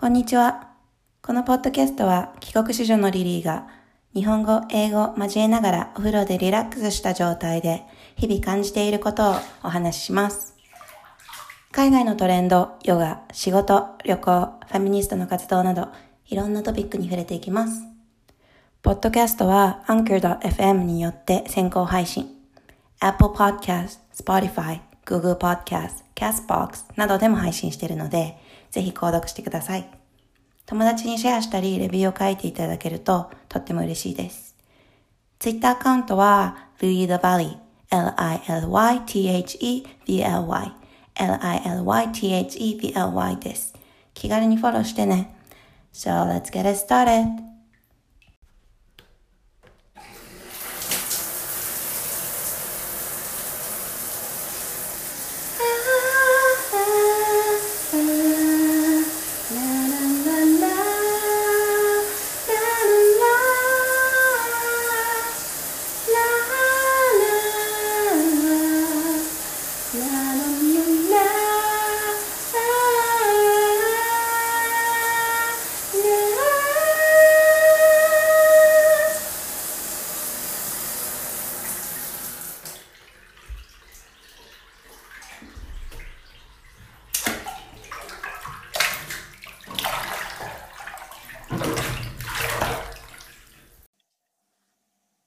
こんにちは。このポッドキャストは帰国子女のリリーが日本語、英語を交えながらお風呂でリラックスした状態で日々感じていることをお話しします。海外のトレンド、ヨガ、仕事、旅行、ファミニストの活動などいろんなトピックに触れていきます。ポッドキャストは anchor.fm によって先行配信、Apple Podcasts、Spotify、Google Podcasts、Castbox などでも配信しているので、ぜひ購読してください。友達にシェアしたり、レビューを書いていただけるととっても嬉しいです。Twitter アカウントは Lily the Valley、Lillythevly、Lillythevly です。気軽にフォローしてね。So let's get it started!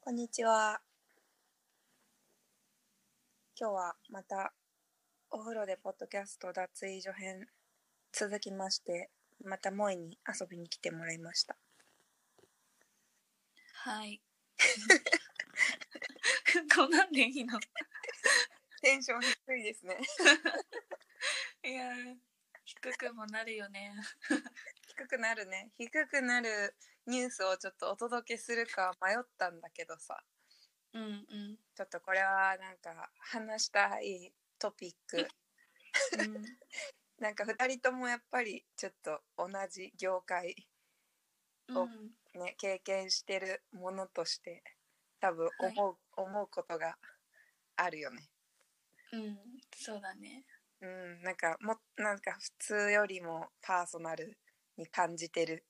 こんにちは。今日はまたお風呂でポッドキャスト脱衣所編続きまして、また萌えに遊びに来てもらいました。はいこんなんでいいのテンション低いですねいや低くもなるよね低くなるね。低くなるニュースをちょっとお届けするか迷ったんだけどさ、うんうん、ちょっとこれはなんか話したいトピック、うん、なんか2人ともやっぱりちょっと同じ業界を、ね、うん、経験してるものとして多分思うことがあるよね。うん、そうだね。うん、なんか普通よりもパーソナルに感じてる、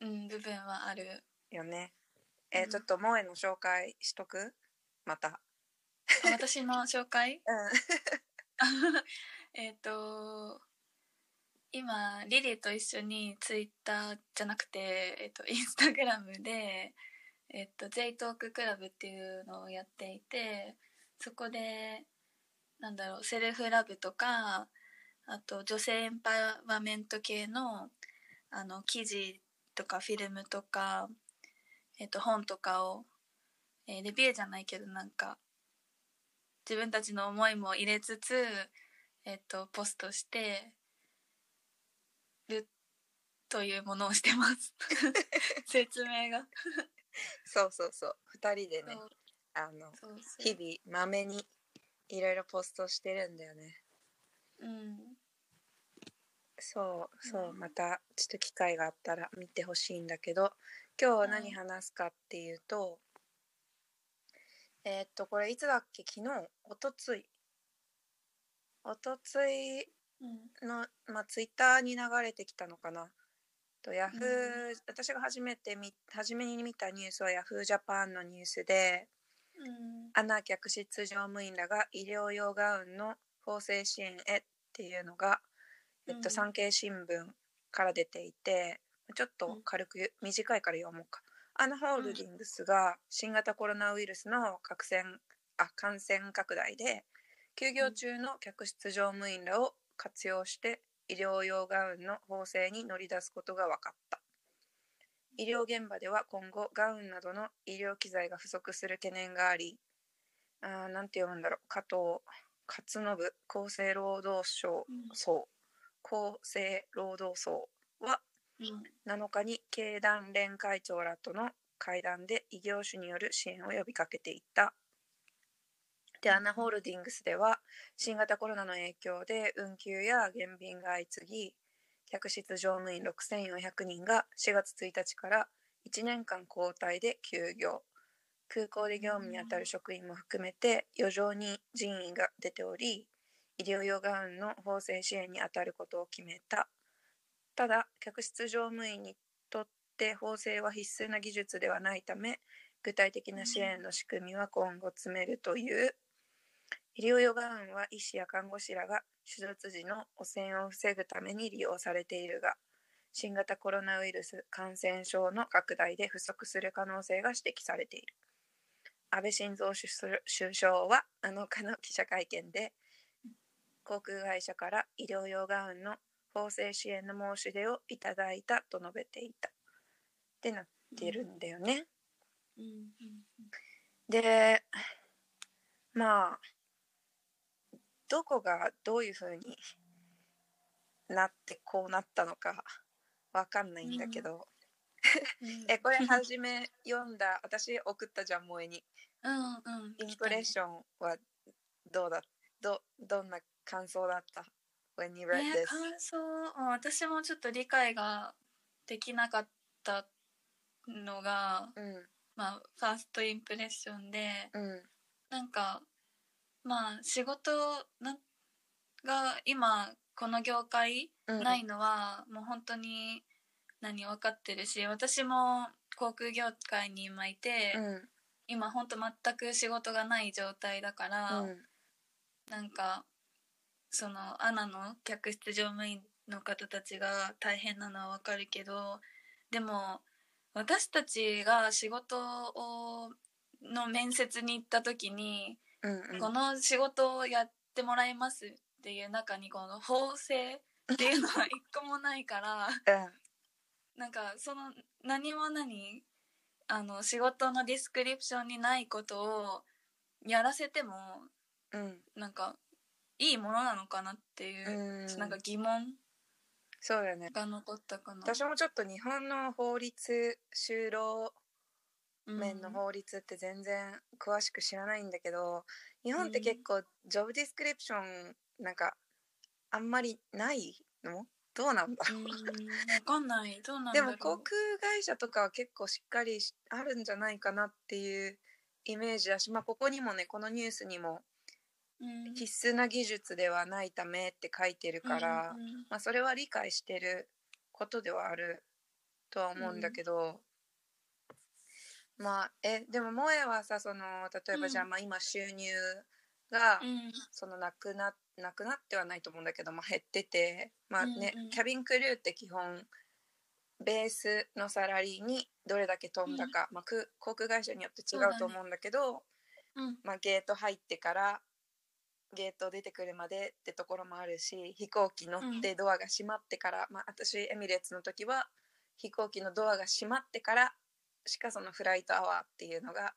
うん、部分はあるよね。うん、ちょっと萌えの紹介しとく？また私の紹介？うん、今リリーと一緒にツイッターじゃなくて、インスタグラムで、J トーククラブっていうのをやっていて、そこでなんだろう、セルフラブとか、あと女性エンパワメント系の、記事とかフィルムとか、本とかを、レビューじゃないけどなんか自分たちの思いも入れつつ、ポストしてるというものをしてます説明がそう2人でね、そう日々まめにいろいろポストしてるんだよね。うん、そう、またちょっと機会があったら見てほしいんだけど、今日は何話すかっていうと、これいつだっけ、昨日おとついの、まあ、ツイッターに流れてきたのかなと、Yahoo、私が初めに見たニュースは Yahoo ジャパンのニュースで、ANA 客室乗務員らが医療用ガウンの法制支援へっていうのが、産経新聞から出ていて、ちょっと軽く短いから読もうか。ANAホールディングスが新型コロナウイルスの感染拡大で休業中の客室乗務員らを活用して医療用ガウンの縫製に乗り出すことが分かった。医療現場では今後ガウンなどの医療機材が不足する懸念があり、なんて読むんだろう、加藤勝信厚生労働省は7日に経団連会長らとの会談で異業種による支援を呼びかけていた。で、ANAホールディングスでは新型コロナの影響で運休や減便が相次ぎ、客室乗務員6400人が4月1日から1年間交代で休業。空港で業務に当たる職員も含めて余剰に人員が出ており、医療用ガウンの縫製支援に当たることを決めた。ただ客室乗務員にとって縫製は必須な技術ではないため、具体的な支援の仕組みは今後詰めるという。医療ヨガ案は医師や看護師らが手術時の汚染を防ぐために利用されているが、新型コロナウイルス感染症の拡大で不足する可能性が指摘されている。安倍晋三首相は7日の記者会見で、航空会社から医療用ガウンの縫製支援の申し出をいただいたと述べていたってなってるんだよね、うんうんうん、でまあどこがどういうふうになってこうなったのかわかんないんだけど、これ初め読んだ私送ったじゃん、萌えに、インプレッションはどうだ、どんな感想だった？ When you read this? 感想、私もちょっと理解ができなかったのが、まあ、ファーストインプレッションで、なんかまあ仕事が今この業界ないのは、もう本当に分かってるし、私も航空業界に今いて、今本当全く仕事がない状態だから、なんかそのANAの客室乗務員の方たちが大変なのは分かるけど、でも私たちが仕事の面接に行った時に、この仕事をやってもらいますっていう中にこの縫製っていうのは一個もないからなんかその仕事のディスクリプションにないことをやらせても、なんかいいものなのかなっていう、なんか疑問が残ったかな。私もちょっと日本の法律、就労面の法律って全然詳しく知らないんだけど、日本って結構ジョブディスクリプションなんかあんまりないの？どうなんだろう、分かんない。どうなんだろう。でも航空会社とかは結構しっかりあるんじゃないかなっていうイメージだし、まあ、ここにもね、このニュースにも必須な技術ではないためって書いてるから、まあ、それは理解してることではあるとは思うんだけど、まあ、でも萌えはさ、その例えばじゃあ、まあ今収入が、そのなくなってはないと思うんだけど、まあ、減ってて、まあね、キャビンクルーって基本ベースのサラリーにどれだけ飛んだか、まあ、航空会社によって違うと思うんだけど、まあ、ゲート入ってからゲート出てくるまでってところもあるし、飛行機乗ってドアが閉まってから、まあ、私エミレーツの時は飛行機のドアが閉まってからしかそのフライトアワーっていうのが、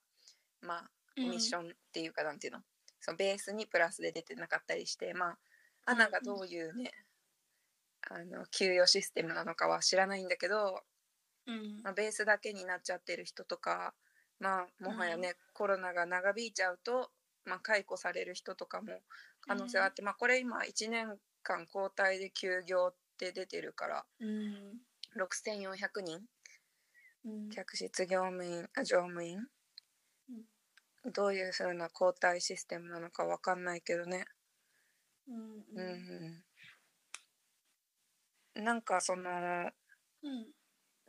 まあ、ミッションっていうか、なんていうの、そのベースにプラスで出てなかったりして、まあ、ANAがどういうね、給与システムなのかは知らないんだけど、まあ、ベースだけになっちゃってる人とか、まあ、もはやね、コロナが長引いちゃうと、まあ、解雇される人とかも可能性があって、まあ、これ今1年間交代で休業って出てるから、6400人、客室乗務員、どういうふうな交代システムなのか分かんないけどね、なんかその、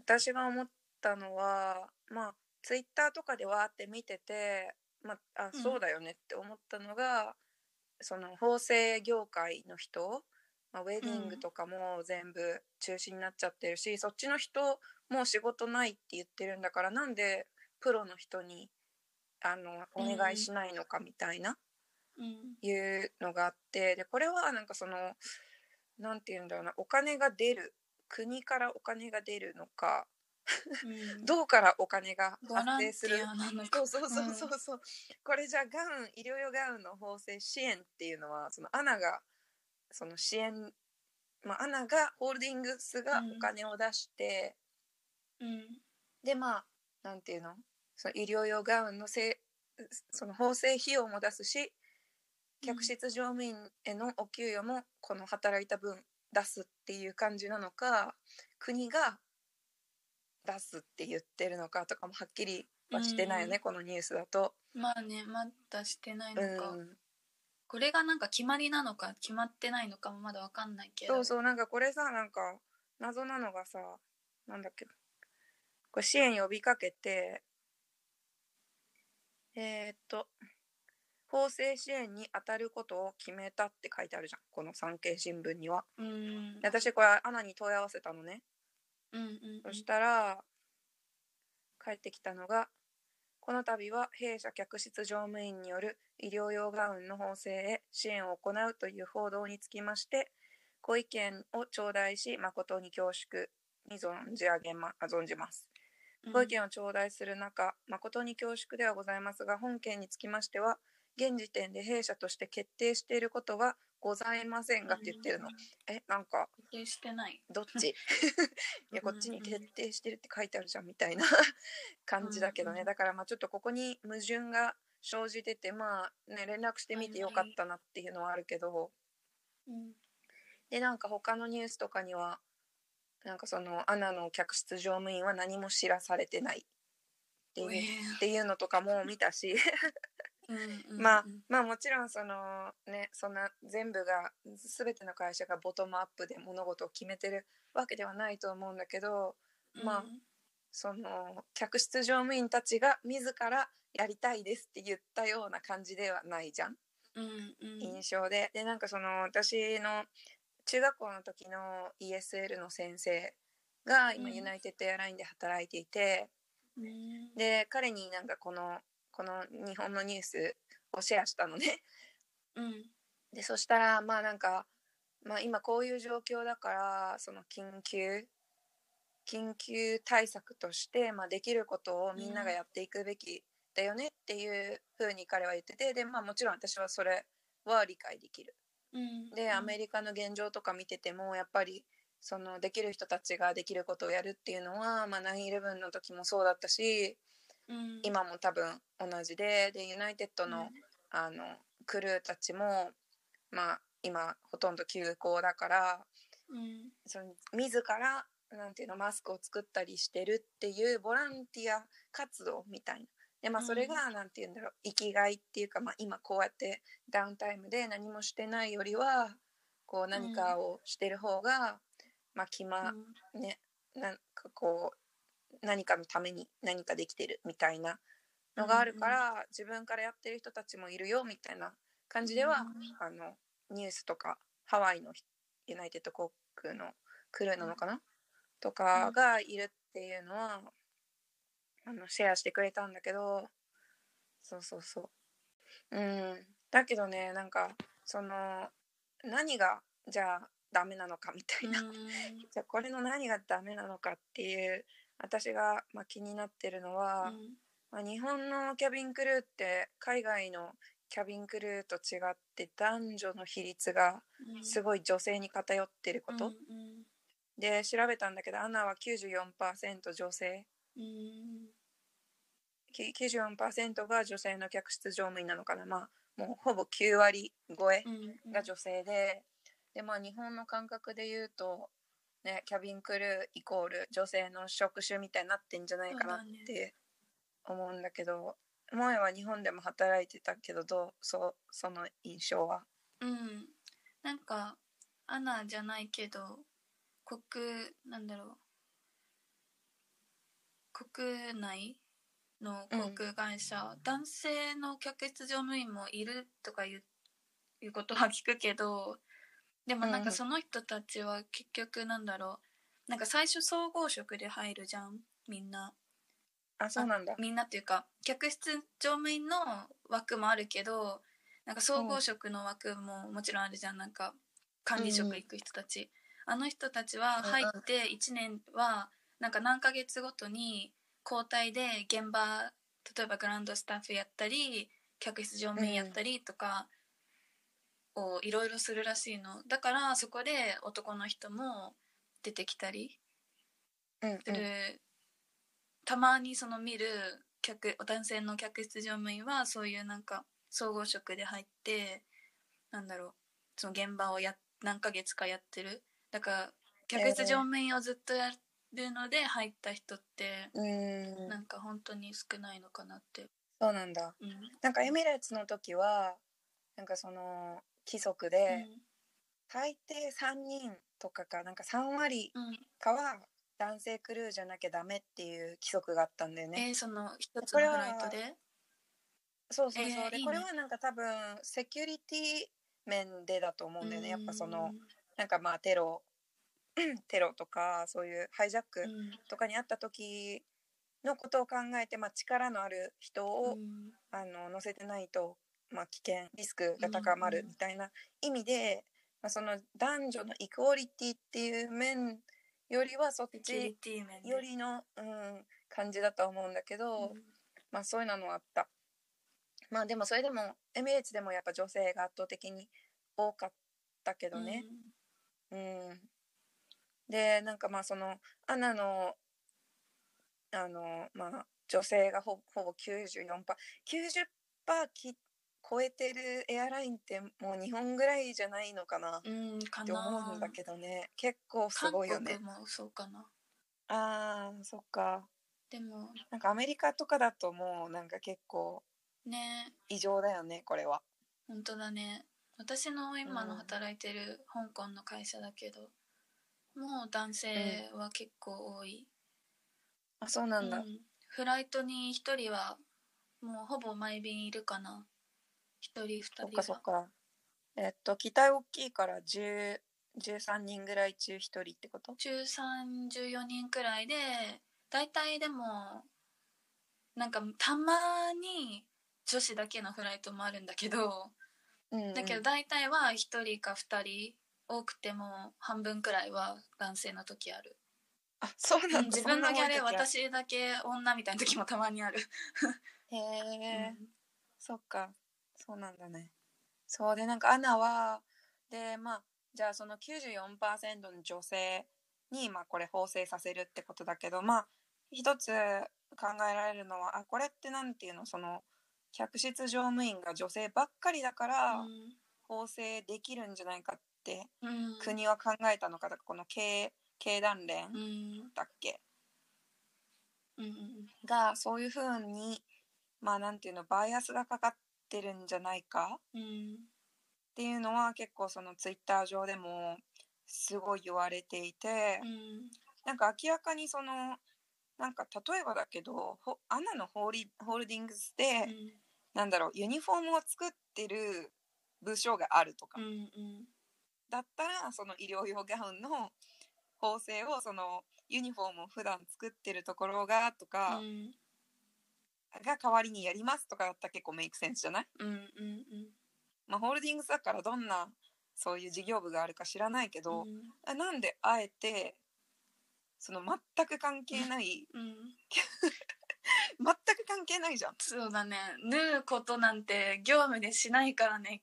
私が思ったのは、まあツイッターとかでわーって見てて、まあ、あ、そうだよねって思ったのが、その縫製業界の人、まあ、ウェディングとかも全部中止になっちゃってるし、そっちの人もう仕事ないって言ってるんだから、なんでプロの人にお願いしないのかみたいな、いうのがあって、でこれはなんかそのなんていうんだろうな、お金が出る、国からお金が出るのか、どうからお金が発生するのか、そう、これじゃあ医療用ガウンの縫製支援っていうのは、そのANAがその支援、まあANAがホールディングスがお金を出して、でまあなんていうの、その医療用ガウンのその縫製費用も出すし、客室乗務員へのお給与もこの働いた分出すっていう感じなのか、国が出すって言ってるのかとかもはっきりはしてないよね、このニュースだと。まあね、まだしてないのか、これがなんか決まりなのか決まってないのかもまだ分かんないけど、そうそう、なんかこれさ、なんか謎なのがさ、なんだっけ、これ支援呼びかけて、法制支援に当たることを決めたって書いてあるじゃん、この産経新聞には。私これアナに問い合わせたのね、そしたら返ってきたのが、この度は弊社客室乗務員による医療用ガウンの縫製へ支援を行うという報道につきまして、ご意見を頂戴し誠に恐縮に存じます。ご意見を頂戴する中、誠に恐縮ではございますが、本件につきましては、現時点で弊社として決定していることはございませんがって言ってるの。なんか決定してない。どっち？いやこっちに決定してるって書いてあるじゃんみたいな感じだけどね。だからまあちょっとここに矛盾が生じてて、まあね連絡してみてよかったなっていうのはあるけど。でなんか他のニュースとかにはなんかそのアナの客室乗務員は何も知らされてないっていうのとかも見たし。まあもちろんそのねそんな全部が全ての会社がボトムアップで物事を決めてるわけではないと思うんだけど、まあその客室乗務員たちが自らやりたいですって言ったような感じではないじゃん、印象で。でなんかその私の中学校の時の ESL の先生が今ユナイテッドエアラインで働いていて、で彼になんかこの日本のニュースをシェアしたのね。でそしたらまあなんか、まあ、今こういう状況だからその緊急対策として、まあ、できることをみんながやっていくべきだよねっていうふうに彼は言ってて、でまあもちろん私はそれは理解できる。でアメリカの現状とか見ててもやっぱりそのできる人たちができることをやるっていうのは、まあ、9/11の時もそうだったし。今も多分同じでユナイテッドの、あのクルーたちも、まあ、今ほとんど休校だから、その自らなんていうのマスクを作ったりしてるっていうボランティア活動みたいな。でまあそれがなんていうんだろう、生きがいっていうか、まあ、今こうやってダウンタイムで何もしてないよりはこう何かをしてる方が、まあね、なんかこう。何かのために何かできてるみたいなのがあるから、自分からやってる人たちもいるよみたいな感じでは、あのニュースとかハワイのユナイテッド航空のクルーなのかな、とかがいるっていうのはシェアしてくれたんだけど、だけどねなんかその何がじゃあダメなのかみたいなじゃあこれの何がダメなのかっていう私が、まあ、気になってるのは、まあ、日本のキャビンクルーって海外のキャビンクルーと違って男女の比率がすごい女性に偏ってること、で調べたんだけどアナは 94% 女性、94% が女性の客室乗務員なのかな、まあ、もうほぼ9割超えが女性で、で、まあ、日本の感覚で言うとね、キャビンクルーイコール女性の職種みたいになってんじゃないかなって思うんだけど、萌は日本でも働いてたけどどうその印象は？なんかアナじゃないけどなんだろう、国内の航空会社、男性の客室乗務員もいるとかいうことは聞くけど、でもなんかその人たちは結局なんだろう、なんか最初総合職で入るじゃんみんな。あ、そうなんだ。みんなっていうか客室乗務員の枠もあるけど、なんか総合職の枠ももちろんあるじゃん、なんか管理職行く人たち、あの人たちは入って1年はなんか何ヶ月ごとに交代で現場、例えばグランドスタッフやったり客室乗務員やったりとか、をいろいろするらしいの。だからそこで男の人も出てきたりする、たまにその見る男性の客室乗務員はそういうなんか総合職で入って、なんだろう、その現場を何ヶ月かやってる、だから客室乗務員をずっとやるので入った人って、なんか本当に少ないのかなって。そうなんだ、なんかエミレーツの時はなんかその規則で最低3人とかかなんか3割かは男性クルーじゃなきゃダメっていう規則があったんだよね。その一つのフライトで。そうそうそう、でこれはなんか多分セキュリティ面でだと思うんだよね。やっぱそのなんかまあテロとかそういうハイジャックとかにあった時のことを考えて、まあ、力のある人を乗せてないと、まあ、危険リスクが高まるみたいな意味で、まあ、その男女のイクオリティっていう面よりはそっちよりの、感じだと思うんだけど、まあ、そういうのはあった。まあでもそれでもエミレーツでもやっぱ女性が圧倒的に多かったけどね、でなんかまあそのアナのまあ女性がほぼ 94%超えてるエアラインってもう日本ぐらいじゃないのかなって思うんだけどね。結構すごいよね。韓国もそうかな。あーそっか。でもなんかアメリカとかだともうなんか結構ね、異常だよねこれは。本当だね。私の今の働いてる香港の会社だけど、もう男性は結構多い。あ、そうなんだ。フライトに1人はもうほぼ毎便いるかな。1人2人は。そっかそっか。機体大きいから13人ぐらい中1人ってこと？13、14人くらいで、だいたいでもなんかたまに女子だけのフライトもあるんだけど、だけど大体は1人か2人、多くても半分くらいは男性の時ある。あ、そうなんだ。自分のギャレ私だけ女みたいな時もたまにある。へえ、そっか、そうなんだね。そうでなんかアナはでまあじゃあその 94% の女性にまあこれ縫製させるってことだけど、まあ一つ考えられるのはこれってなんていうの、その客室乗務員が女性ばっかりだから構成できるんじゃないかって国は考えたのか。だからこの経団連だっけ、がそういうふうにまあなんていうのバイアスがかかってるんじゃないか、っていうのは結構そのツイッター上でもすごい言われていて、なんか明らかにそのなんか例えばだけどアナのホールディングスで、なんだろうユニフォームを作ってる部署があるとか、だったらその医療用ガウンの縫製をそのユニフォームを普段作ってるところがとか、が代わりにやりますとかだったら結構メイクセンスじゃない？まあ、ホールディングスだからどんなそういう事業部があるか知らないけど、なんであえてその全く関係ない、全く関係ないじゃん。そうだね。縫うことなんて業務でしないからね。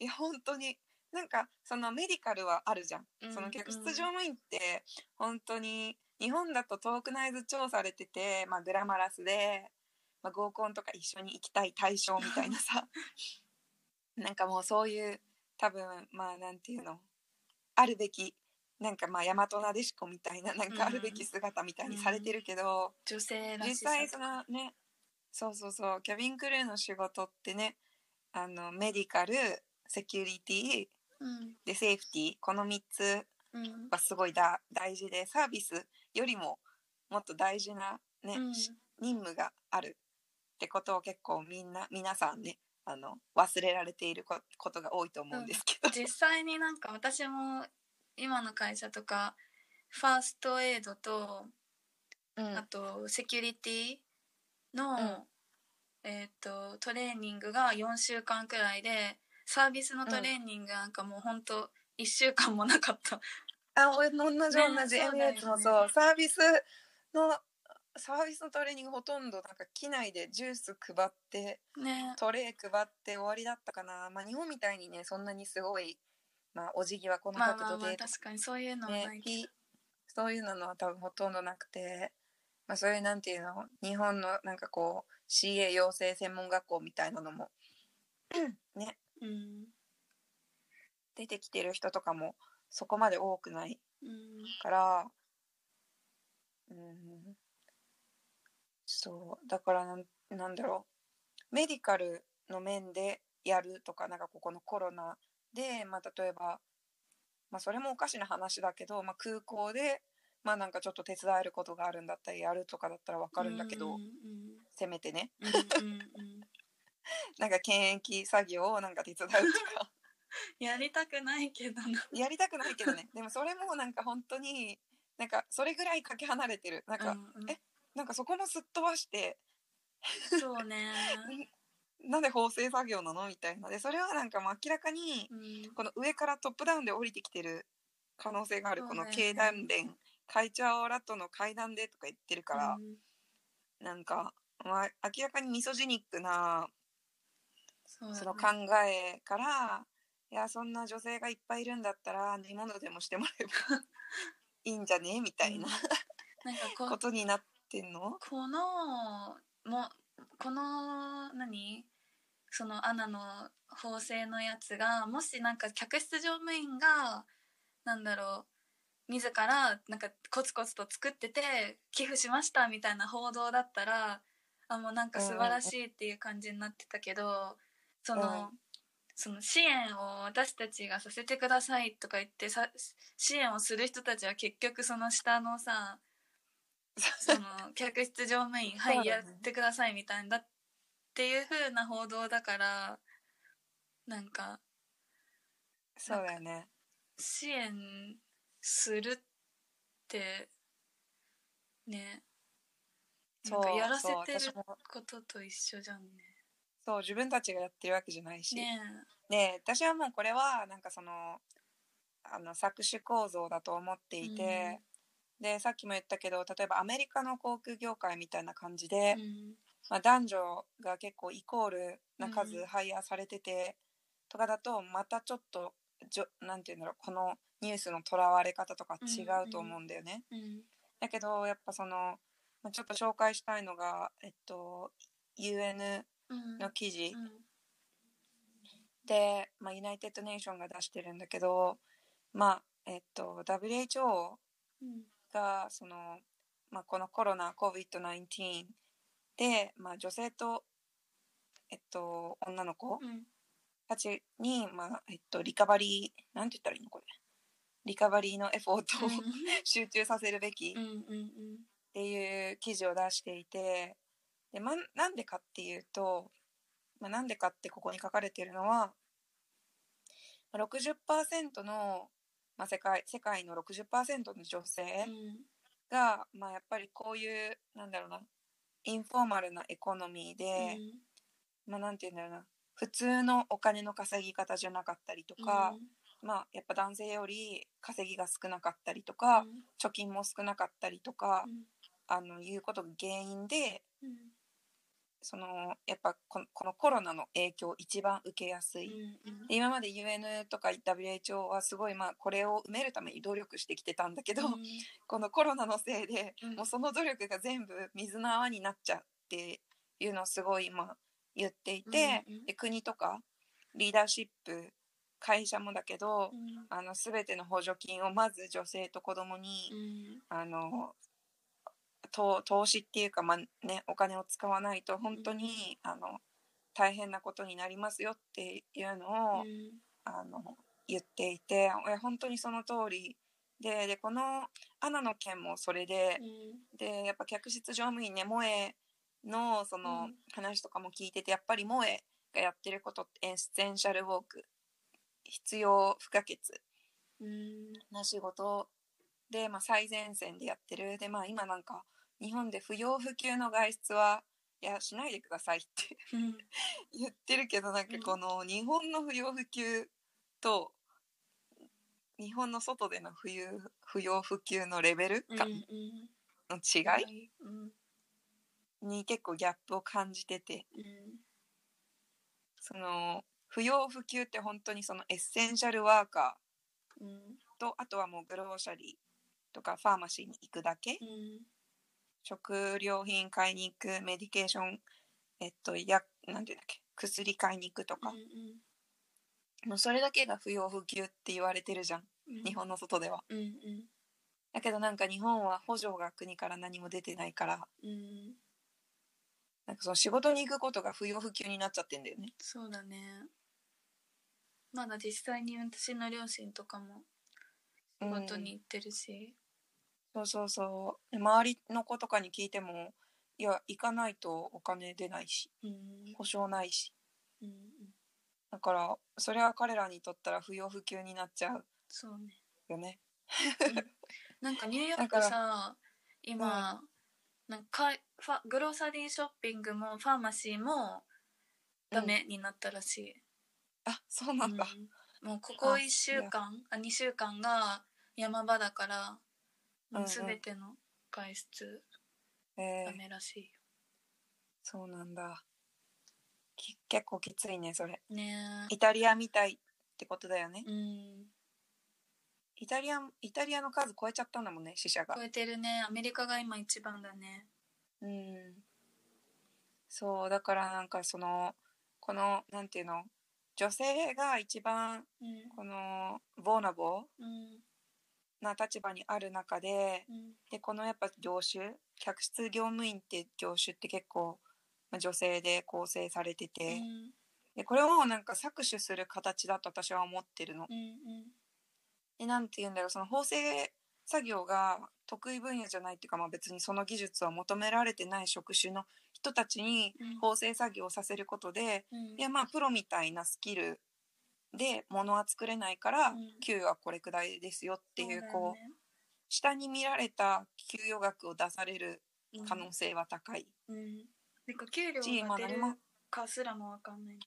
いや本当になんかそのメディカルはあるじゃん、その客室乗務員って本当に日本だとトークナイズ調査されてて、まあ、グラマラスで、まあ、合コンとか一緒に行きたい対象みたいなさなんかもうそういう多分まあなんていうのあるべきなんかまあ大和なでしこみたいななんかあるべき姿みたいにされてるけど、女性らしさとか実際そのね、そうそうそう、キャビンクルーの仕事ってね、メディカル、セキュリティ、でセーフティー、この3つはすごい大事で、サービスよりももっと大事なね、任務があるってことを結構皆さんね忘れられていることが多いと思うんですけど、実際になんか私も今の会社とかファーストエイドと、あとセキュリティの、トレーニングが4週間くらいで、サービスのトレーニングなんかもうほんと1週間もなかった。あ、同じエミレーツもそう、サービスのトレーニングほとんどなんか機内でジュース配って、トレー配って終わりだったかな。まあ日本みたいにねそんなにすごいまあ、お辞儀はこの角度で、確かにそういうのはないけど、そういうのは多分ほとんどなくて、まあ、そういうなんていうの日本のなんかこう CA 養成専門学校みたいなのもね、出てきてる人とかもそこまで多くないから、そうだからなんだろうメディカルの面でやるとか、なんかここのコロナで、まあ、例えばまあ、それもおかしな話だけど、まあ、空港で、まあ、なんかちょっと手伝えることがあるんだったりやるとかだったら分かるんだけど、せめてねなんか検疫作業をなんか手伝うとかやりたくないけどやりたくないけどね。でもそれもなんか本当になんかそれぐらいかけ離れてるなんか、えなんかそこもすっ飛ばしてそうねなんで縫製作業なのみたいな。でそれはなんかもう明らかにこの上からトップダウンで降りてきてる可能性がある、この経団連会長らとの会談でとか言ってるから、なんか、まあ、明らかにミソジニックな その考えから、いやそんな女性がいっぱいいるんだったら煮物でもしてもらえばいいんじゃねみたいなことになってんの。この何そのアナの縫製のやつがもしなんか客室乗務員がなんだろう自らなんかコツコツと作ってて寄付しましたみたいな報道だったら、あもうなんか素晴らしいっていう感じになってたけど、その支援を私たちがさせてくださいとか言って支援をする人たちは結局その下のさその客室乗務員はい、やってくださいみたいなっていう風な報道だから、なんかそうだよね、支援するってね、なんかやらせてることと一緒じゃんね。そう自分たちがやってるわけじゃないしね。私はもうこれはなんかその搾取構造だと思っていて、でさっきも言ったけど例えばアメリカの航空業界みたいな感じで、まあ、男女が結構イコールな数ハイヤーされててとかだと、またちょっとなんていうんだろう、このニュースのとらわれ方とか違うと思うんだよね、だけどやっぱそのちょっと紹介したいのが、UN の記事、で、まあ、ユナイテッドネーションが出してるんだけど、まあWHO がその、まあ、このコロナ COVID-19 で、まあ、女性と、女の子たちに、まあリカバリーなんて言ったらいいのこれリカバリーのエフォートを集中させるべきっていう記事を出していて、で、まあ、なんでかっていうと、まあ、なんでかってここに書かれてるのは 60% の、まあ、世界の 60% の女性が、まあ、やっぱりこういうなんだろうなインフォーマルなエコノミーで、まあ、なんていうんだろうな普通のお金の稼ぎ方じゃなかったりとか、まあ、やっぱ男性より稼ぎが少なかったりとか、貯金も少なかったりとか、いうことが原因で、そのやっぱこのコロナの影響を一番受けやすい、で今まで UN とか WHO はすごい、まあ、これを埋めるために努力してきてたんだけど、このコロナのせいで、もうその努力が全部水の泡になっちゃうっていうのをすごい、まあ、言っていて、で国とかリーダーシップ会社もだけど、全ての補助金をまず女性と子供に、投資っていうか、まあね、お金を使わないと本当に、大変なことになりますよっていうのを、言っていて、本当にその通りで、このアナの件もそれで、でやっぱ客室乗務員ね、萌えのその話とかも聞いてて、やっぱり萌えがやってることってエッセンシャルウォーク、必要不可欠な仕事で、まあ、最前線でやってる。で、まあ、今なんか日本で不要不急の外出はいやしないでくださいって言ってるけど、なんかこの日本の不要不急と日本の外での不要不急のレベル感の違いに結構ギャップを感じてて、その不要不急って本当にそのエッセンシャルワーカーと、あとはもうグローシャリーとかファーマシーに行くだけ、食料品買いに行く、メディケーション、なんていうんだっけ、薬買いに行くとか、もうそれだけが不要不急って言われてるじゃん、日本の外では、だけどなんか日本は補助が国から何も出てないから、なんかその仕事に行くことが不要不急になっちゃってんだよね。そうだね、まだ実際に私の両親とかもことに行ってるし、うん、そうそうそう、周りの子とかに聞いても、いや行かないとお金出ないし、うん、保証ないし、うん、だからそれは彼らにとったら不要不急になっちゃう。そうね。よね。うん、なんかニューヨークさ今、うん、なんかグロサリーショッピングもファーマシーもダメになったらしい。うん、あ、そうなんだ。うん、もうここ1週間あ2週間が山場だから、もう全ての外出ダメらしいよ。そうなんだ。結構きついねそれ。ね。イタリアみたいってことだよね。うん。イタリアの数超えちゃったんだもんね、死者が。超えてるね。アメリカが今一番だね。うん。そうだからなんかそのこのなんていうの、女性が一番、うん、このボーナボーな立場にある中で、うん、でこのやっぱ業種客室業務員って業種って結構、まあ、女性で構成されてて、うん、でこれをなんか搾取する形だと私は思ってるの。うんうんなんて言うんだろう、その縫製作業が得意分野じゃないっていうか、まあ、別にその技術を求められてない職種の人たちに縫製作業をさせることで、うん、いやまあプロみたいなスキルで物は作れないから給与はこれくらいですよっていう、うん、こう下に見られた給与額を出される可能性は高い。うんうん、なんか給料が出るかすらも分かんない。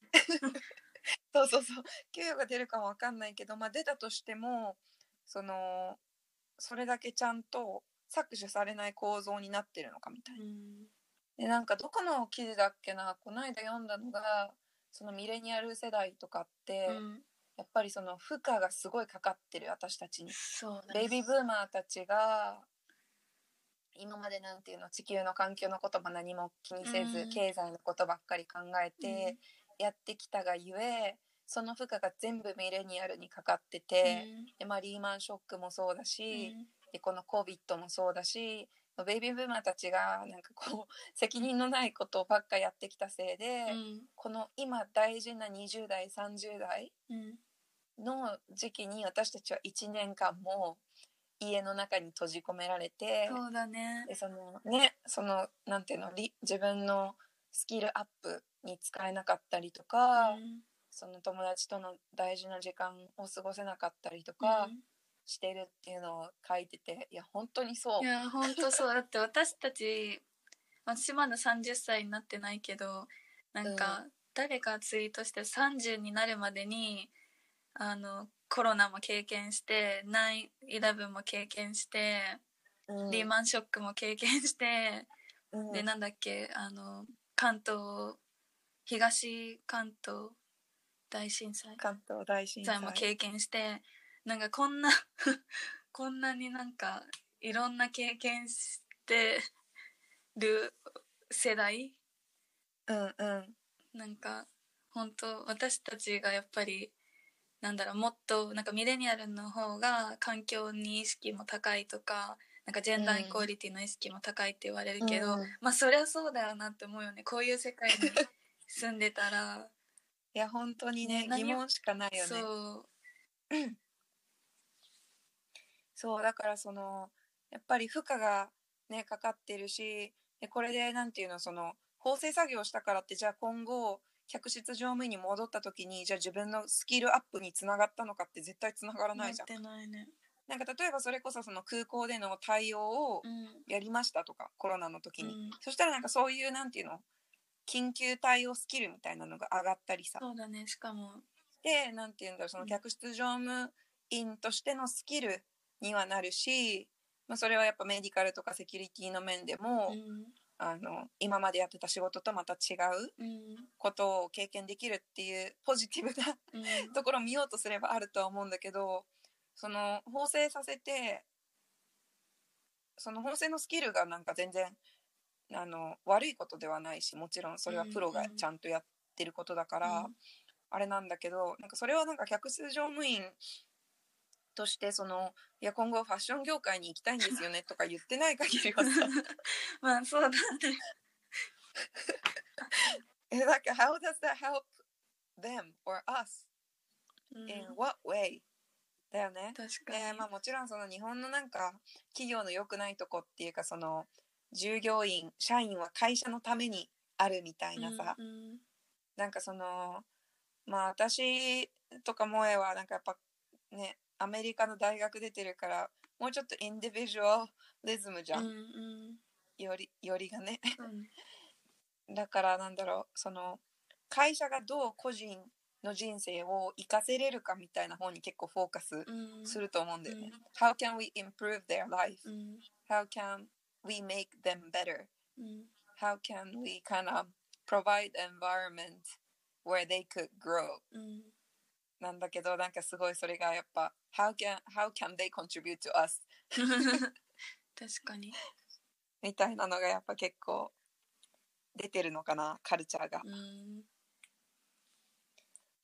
そうそうそう、給与が出るかは分かんないけど、まあ、出たとしてもそれだけちゃんと搾取されない構造になってるのかみたいな。でなんかどこの記事だっけな、この間読んだのがそのミレニアル世代とかって、うん、やっぱりその負荷がすごいかかってる私たちに。そうです。ベイビーブーマーたちが今までなんていうの、地球の環境のことも何も気にせず、うん、経済のことばっかり考えて、うん、やってきたがゆえその負荷が全部ミレニアルにかかってて、うんでまあ、リーマンショックもそうだし、うん、でこのCOVIDもそうだし、ベイビーブーマーたちがなんかこう責任のないことばっかやってきたせいで、うん、この今大事な20代30代の時期に私たちは1年間も家の中に閉じ込められて、そうだね。でそのね、そのなんていうの、自分のスキルアップに使えなかったりとか、うんその友達との大事な時間を過ごせなかったりとかしてるっていうのを書いてて、いや本当にそう。いや本当そうだって私たち、私まだ30歳になってないけど、なんか誰かツイートして30になるまでにコロナも経験して、9/11も経験して、うん、リーマンショックも経験して、うん、でなんだっけ関東東関東大震災、関東大震災も経験して、なんかこんなこんなになんかいろんな経験してる世代、うんうん、なんか本当私たちがやっぱりなんだろう、もっとなんかミレニアルの方が環境に意識も高いとか、なんかジェンダーイコーリティの意識も高いって言われるけど、うん、まあそりゃそうだよなって思うよね。こういう世界に住んでたらいや本当にね、疑問しかないよね。そう、そうだからそのやっぱり負荷がねかかってるし、でこれでなんていうの、その縫製作業したからってじゃあ今後客室乗務員に戻った時にじゃあ自分のスキルアップにつながったのかって絶対つながらないじゃん。なってないね。なんか例えばそれこそその空港での対応をやりましたとか、うん、コロナの時に、うん、そしたらなんかそういうなんていうの、緊急対応スキルみたいなのが上がったりさ。そうだね。しかもでなんていうんだろう、その客室乗務員としてのスキルにはなるし、まあ、それはやっぱメディカルとかセキュリティの面でも、うん、今までやってた仕事とまた違うことを経験できるっていうポジティブな、うん、ところを見ようとすればあるとは思うんだけど、その縫製させてその縫製のスキルがなんか全然悪いことではないし、もちろんそれはプロがちゃんとやってることだから、うん、あれなんだけど、なんかそれはなんか客室乗務員としてそのいや今後ファッション業界に行きたいんですよねとか言ってない限りはさまあそうだねlike how does that help them or us in what way だよね。確かに。まあ、もちろんその日本のなんか企業の良くないとこっていうか、その従業員社員は会社のためにあるみたいなさ、うんうん、なんかそのまあ私とか萌えはなんかやっぱねアメリカの大学出てるからもうちょっとインディビジュアリズムじゃん、うんうん、よりがね、うん、だからなんだろう、その会社がどう個人の人生を生かせれるかみたいな方に結構フォーカスすると思うんだよね、うん、How can we improve their life?、うん、How can we make them better?、うん、How can we kind of provide an environment where they could grow?、うん、なんだけどなんかすごいそれがやっぱ How can they contribute to us? 確かにみたいなのがやっぱ結構出てるのかな、カルチャーが、うん、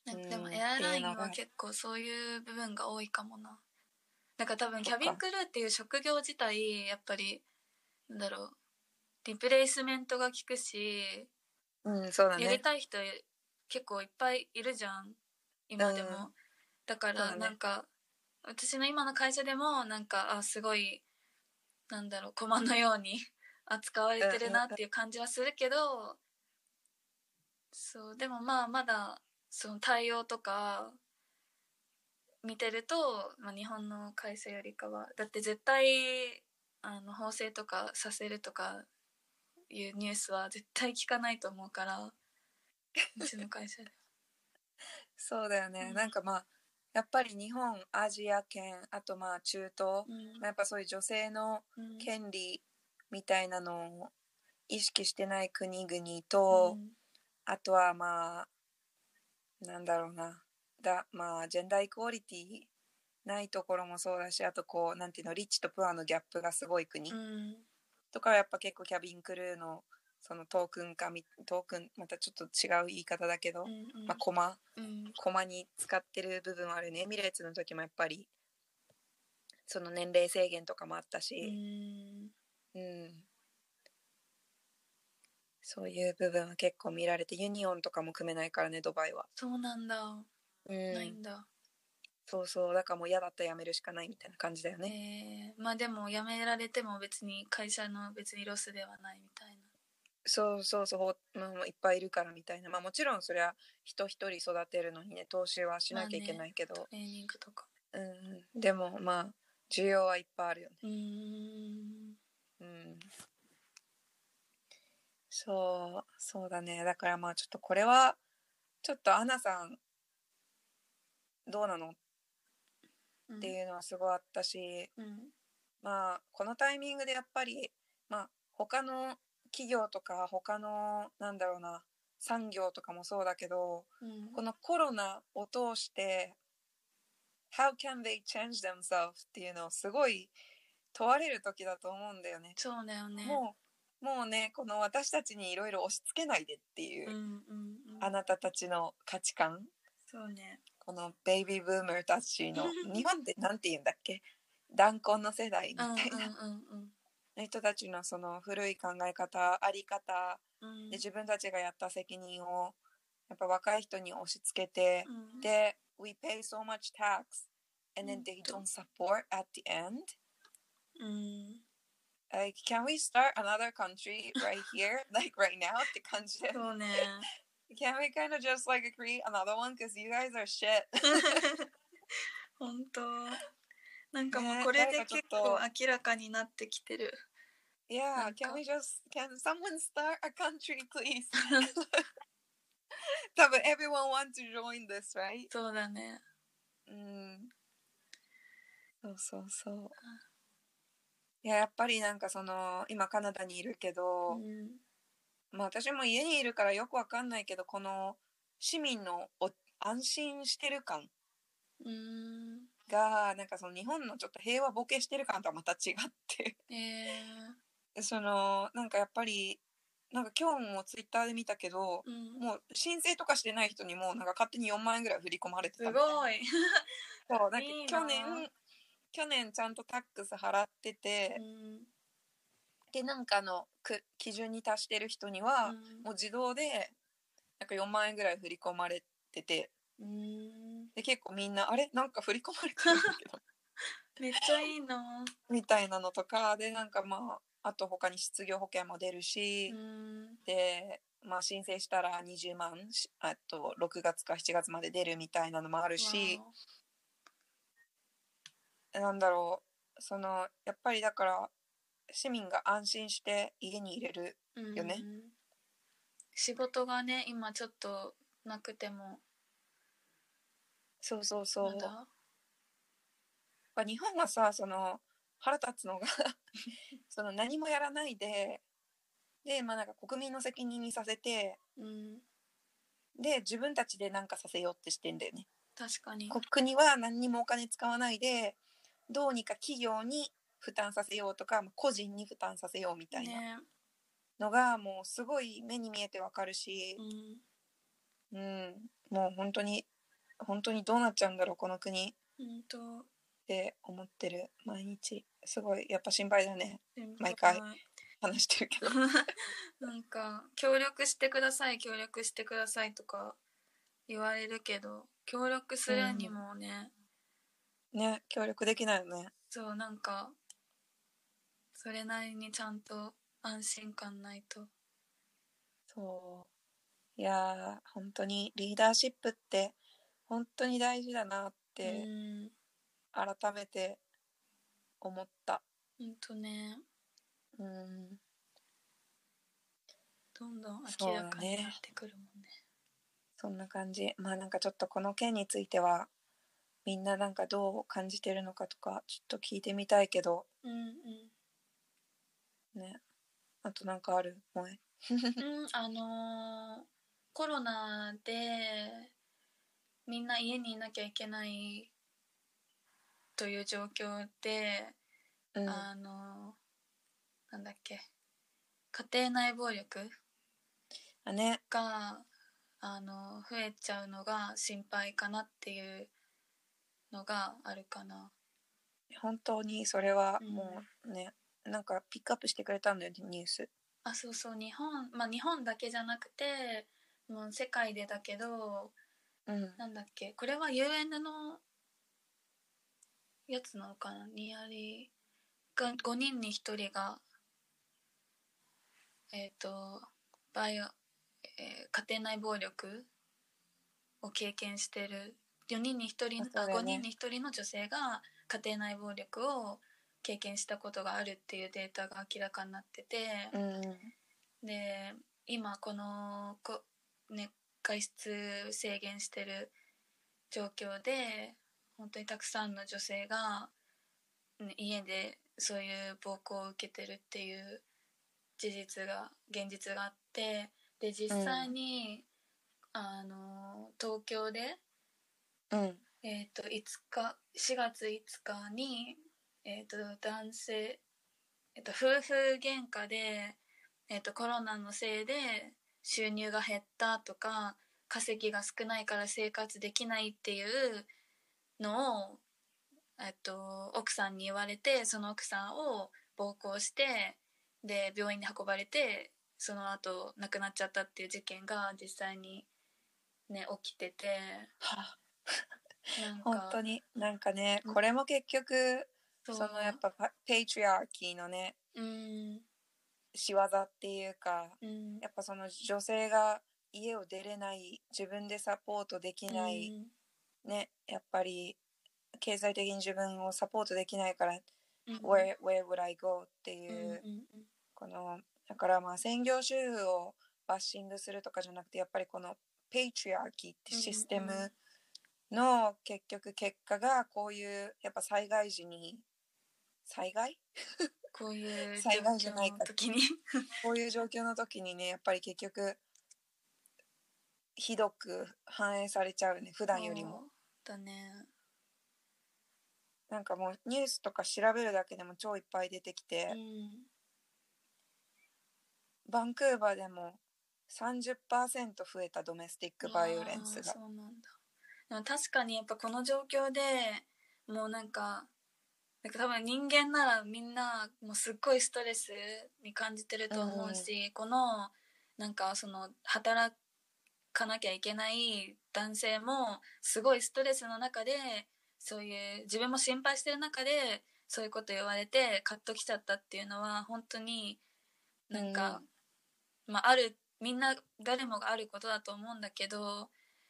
なんかでもエアラインは結構そういう部分が多いかもな。なんか多分キャビンクルーっていう職業自体やっぱりなんだろうリプレイスメントが効くし、うんそうだね、やりたい人結構いっぱいいるじゃん今でも、うん、だからなんか、ね、私の今の会社でもなんかあすごいなんだろう駒のように扱われてるなっていう感じはするけど、うん、そうでもまあまだその対応とか見てると、まあ、日本の会社よりかはだって絶対法制とかさせるとかいうニュースは絶対聞かないと思うからうちの会社でそうだよね、うん、なんかまあやっぱり日本アジア圏あとまあ中東、うん、やっぱそういう女性の権利みたいなのを意識してない国々と、うん、あとはまあなんだろうなだ、まあ、ジェンダーイクオリティないところもそうだし、あとこうなんていうのリッチとプアのギャップがすごい国、うん、とかはやっぱ結構キャビンクルーのそのトークン化トークンまたちょっと違う言い方だけど、うんうん、まあ、コマに使ってる部分はあるね。エミレーツの時もやっぱりその年齢制限とかもあったし、うん、うん、そういう部分は結構見られて、ユニオンとかも組めないからねドバイは。そうなんだ、うん、ないんだ。そうそう、だからもう嫌だったら辞めるしかないみたいな感じだよね。まあでも辞められても別に会社の別にロスではないみたいな。そうそうそう、もういっぱいいるからみたいな。まあもちろんそれは人一人育てるのにね投資はしなきゃいけないけど、まあね、トレーニングとか、うん、でもまあ需要はいっぱいあるよね。うん、そうだね。だからまあちょっとこれはちょっとアナさんどうなのっていうのはすごいあったし、うん、まあこのタイミングでやっぱりまあ他の企業とか他のなんだろうな産業とかもそうだけど、うん、このコロナを通して「How can they change themselves?」っていうのをすごい問われる時だと思うんだよね。そうだよね。もうね、この私たちにいろいろ押し付けないでっていう、うんうんうん、あなたたちの価値観。そうね。このベイビーブーマーたちの日本ってなんて言うんだっけ、断根の世代みたいな、うんうんうん、人たちのその古い考え方あり方で自分たちがやった責任をやっぱ若い人に押し付けて、うん、で We pay so much tax and then they don't support at the end、うんLike, can we start another country right here, like right now? って感じで。そうね。Can we kind of just like create another one? Because you guys are shit. 本当。なんかもうこれで結構明らかになってきてる。Yeah, can someone start a country, please? 多分 everyone wants to join this, right? そうだね。うん。そうそうそう。いや、やっぱりなんかその今カナダにいるけど、うん、まあ私も家にいるからよくわかんないけどこの市民の安心してる感がなんかその日本のちょっと平和ボケしてる感とはまた違ってそのなんかやっぱりなんか今日もツイッターで見たけど、うん、もう申請とかしてない人にもなんか勝手に4万円ぐらい振り込まれてたみたいな。すごいそうなんか去年ちゃんとタックス払ってて、うん、でなんか基準に達してる人には、うん、もう自動でなんか4万円ぐらい振り込まれてて、うん、で結構みんなあれなんか振り込まれてるんだけどめっちゃいいなみたいなのとかで、なんかまああと他に失業保険も出るし、でまあ申請したら20万あと6月か7月まで出るみたいなのもあるし、なんだろう、そのやっぱりだから市民が安心して家に入れるよね。仕事がね今ちょっとなくても、そうそうそう、まだ日本はさ、その腹立つのがその何もやらないで、でまあなんか国民の責任にさせて、で自分たちで何かさせようってしてんだよね。確かに国は何にもお金使わないでどうにか企業に負担させようとか個人に負担させようみたいなのがもうすごい目に見えてわかるし、もう本当に本当にどうなっちゃうんだろうこの国って思ってる。毎日すごいやっぱ心配だね、毎回話してるけどなんか協力してください協力してくださいとか言われるけど、協力するにもね、ね協力できないよね。そう、なんかそれなりにちゃんと安心感ないと。そう、いや本当にリーダーシップって本当に大事だなって改めて思った。本当ね。どんどん明らかになってくるもんね。そんな感じ。まあなんかちょっとこの件についてはみんななんかどう感じてるのかとかちょっと聞いてみたいけど、ね、あとなんかある？もうコロナでみんな家にいなきゃいけないという状況で、なんだっけ、家庭内暴力が増えちゃうのが心配かなっていうのがあるかな。本当にそれはもうね、なんかピックアップしてくれたんだよねニュース。あ、そうそう、日本、まあ日本だけじゃなくてもう世界でだけど、なんだっけこれは UN のやつなのかな、ニアリー5人に1人が家庭内暴力を経験してる5人に1人の女性が家庭内暴力を経験したことがあるっていうデータが明らかになってて、で今この外出制限してる状況で本当にたくさんの女性が家でそういう暴行を受けてるっていう現実があって、で実際に、東京で、4月5日に、夫婦喧嘩で、コロナのせいで収入が減ったとか稼ぎが少ないから生活できないっていうのを、奥さんに言われて、その奥さんを暴行して、で病院に運ばれてその後亡くなっちゃったっていう事件が実際にね起きてて、なんか本当になんかね、これも結局そのやっぱペトリアーキーのね、仕業っていうか、やっぱその女性が家を出れない、自分でサポートできない、ね、やっぱり経済的に自分をサポートできないから、where would I go っていう、このだからまあ専業主婦をバッシングするとかじゃなくて、やっぱりこのペイトリアーキーってシステムの結局結果がこういうやっぱ災害時にこういう災害じゃないか時にこういう状況の時にね、やっぱり結局ひどく反映されちゃうね、普段よりも。だね。なんかもうニュースとか調べるだけでも超いっぱい出てきて、バンクーバーでも 30% 増えたドメスティックバイオレンスが。そうなんだ。でも確かにやっぱこの状況でもうなんか多分人間ならみんなもうすっごいストレスに感じてると思うし、このなんかその働かなきゃいけない男性もすごいストレスの中で、そういう自分も心配してる中でそういうこと言われてカッときちゃったっていうのは本当になんか、まあ、あるみんな誰もがあることだと思うんだけど、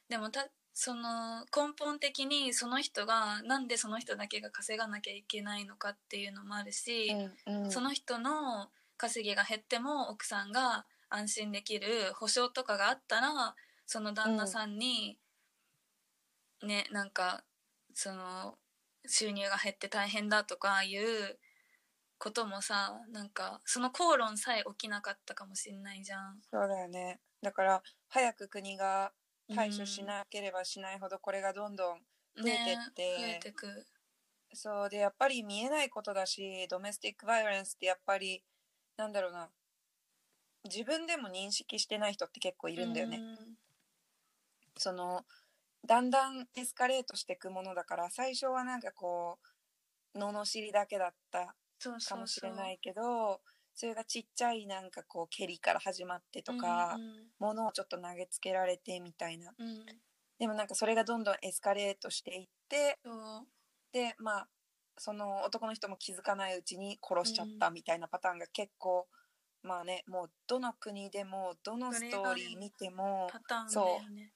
でもその根本的にその人がなんでその人だけが稼がなきゃいけないのかっていうのもあるし、その人の稼ぎが減っても奥さんが安心できる保証とかがあったらその旦那さんに、ね、なんかその収入が減って大変だとかいうこともさ、なんかその口論さえ起きなかったかもしれないじゃん。そうだよね。だから早く国が対処しなければしないほどこれがどんどん増えてって、ね、増えてく。そうでやっぱり見えないことだし、ドメスティックバイオレンスってやっぱりなんだろうな、自分でも認識してない人って結構いるんだよね。そのだんだんエスカレートしていくものだから、最初はなんかこう罵りだけだったかもしれないけど、それがちっちゃいなんかこう蹴りから始まってとか、物をちょっと投げつけられてみたいな、でもなんかそれがどんどんエスカレートしていって、でまあその男の人も気づかないうちに殺しちゃったみたいなパターンが結構、まあね、もうどの国でもどのストーリー見ても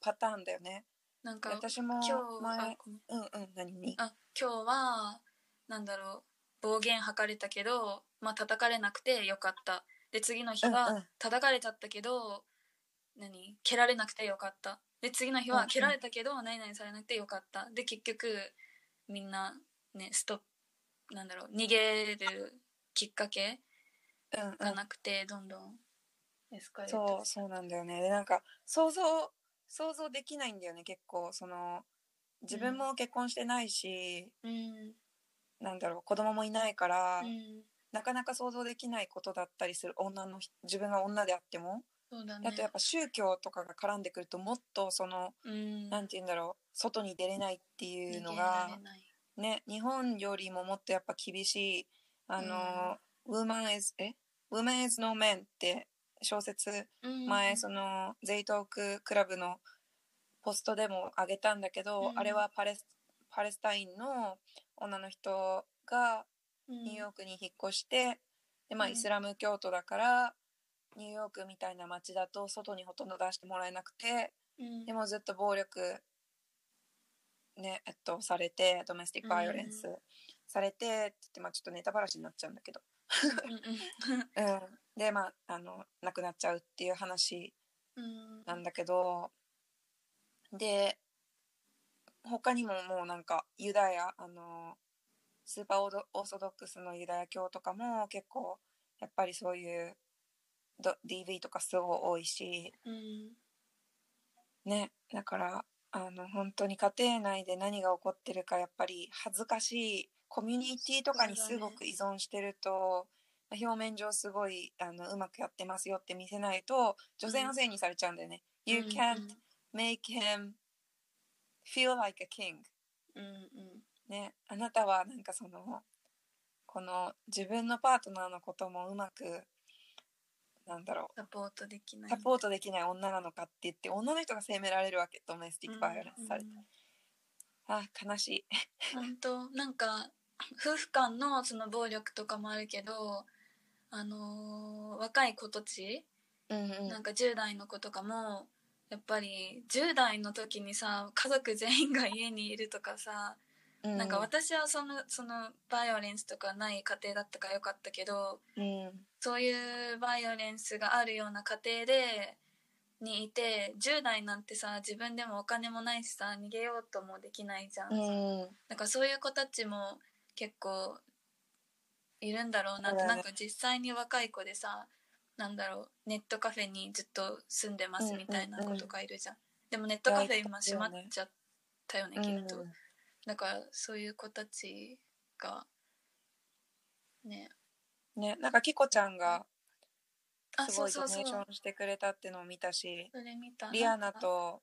パターンだよね。なんか私も今日はなんだろう、暴言吐かれたけど、まあ、叩かれなくてよかった。で次の日は叩かれちゃったけど、蹴られなくてよかった。で次の日は蹴られたけど、何々されなくてよかった。で結局みんなね、なんだろう、逃げるきっかけがなくて、どんどんエスカレート。そうなんだよね。でなんか想像できないんだよね。結構その自分も結婚してないし、なんだろう、子供もいないから、なかなか想像できないことだったりする。自分が女であっても、そうだね。あとやっぱ宗教とかが絡んでくると、もっとその、なんていうんだろう、外に出れないっていうのがね、日本よりももっとやっぱ厳しい、Woman is no man って小説、前そのゼイトーククラブのポストでもあげたんだけど、あれはパレスタインの女の人がニューヨークに引っ越して、でまあ、イスラム教徒だからニューヨークみたいな街だと外にほとんど出してもらえなくて、でもずっと暴力、ね、されて、ドメスティックバイオレンスされてって言って、まあ、ちょっとネタバラシになっちゃうんだけどでまあ亡くなっちゃうっていう話なんだけど、で他にももうなんかユダヤスーパーオーソドックスのユダヤ教とかも結構やっぱりそういうDV とかすごい多いし、ね、だから本当に家庭内で何が起こってるかやっぱり恥ずかしいコミュニティとかにすごく依存してると、表面上すごいうまくやってますよって見せないと女性のせいにされちゃうんだよね。You can't make him feel like a king、ね、あなたはなんかそのこの自分のパートナーのこともうまくなんだろうサポートできない女なのかって言って、女の人が責められるわけ、ドメスティックバイオレンスされて、悲しい本当なんか夫婦間のその暴力とかもあるけど、若い子たち、なんか10代の子とかもやっぱり10代の時にさ、家族全員が家にいるとかさ、なんか私はそのバイオレンスとかない家庭だったからよかったけど、そういうバイオレンスがあるような家庭にいて、10代なんてさ、自分でもお金もないしさ、逃げようともできないじゃん、だからそういう子たちも結構いるんだろうなって、なんか実際に若い子でさ、なんだろう、ネットカフェにずっと住んでますみたいな子とかいるじゃん、でもネットカフェ今閉まっちゃったよね、きっと、だからそういう子たちがね、なんかキコちゃんがすごいドネーションしてくれたってのを見たし、そうそうそう、リアナと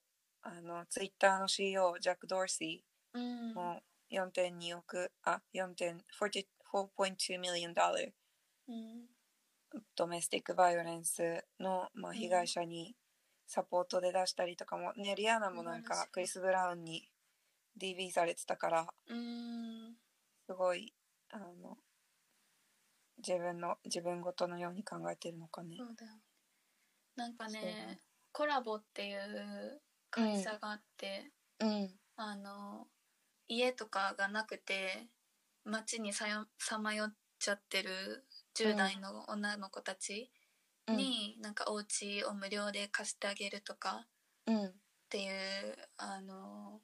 ツイッターの CEO ジャック・ドーシーも 4.2 億あ 4.42 ミリオンドルドメスティックバイオレンスの、まあ、被害者にサポートで出したりとかもね、リアナもなんかクリス・ブラウンに DV されてたから、すごい自分ごとのように考えてるのかね。そうだよ。なんかね、コラボっていう会社があって、うん、家とかがなくて街にさまよっちゃってる10代の女の子たちに、うん、なんかお家を無料で貸してあげるとかっていう、うん、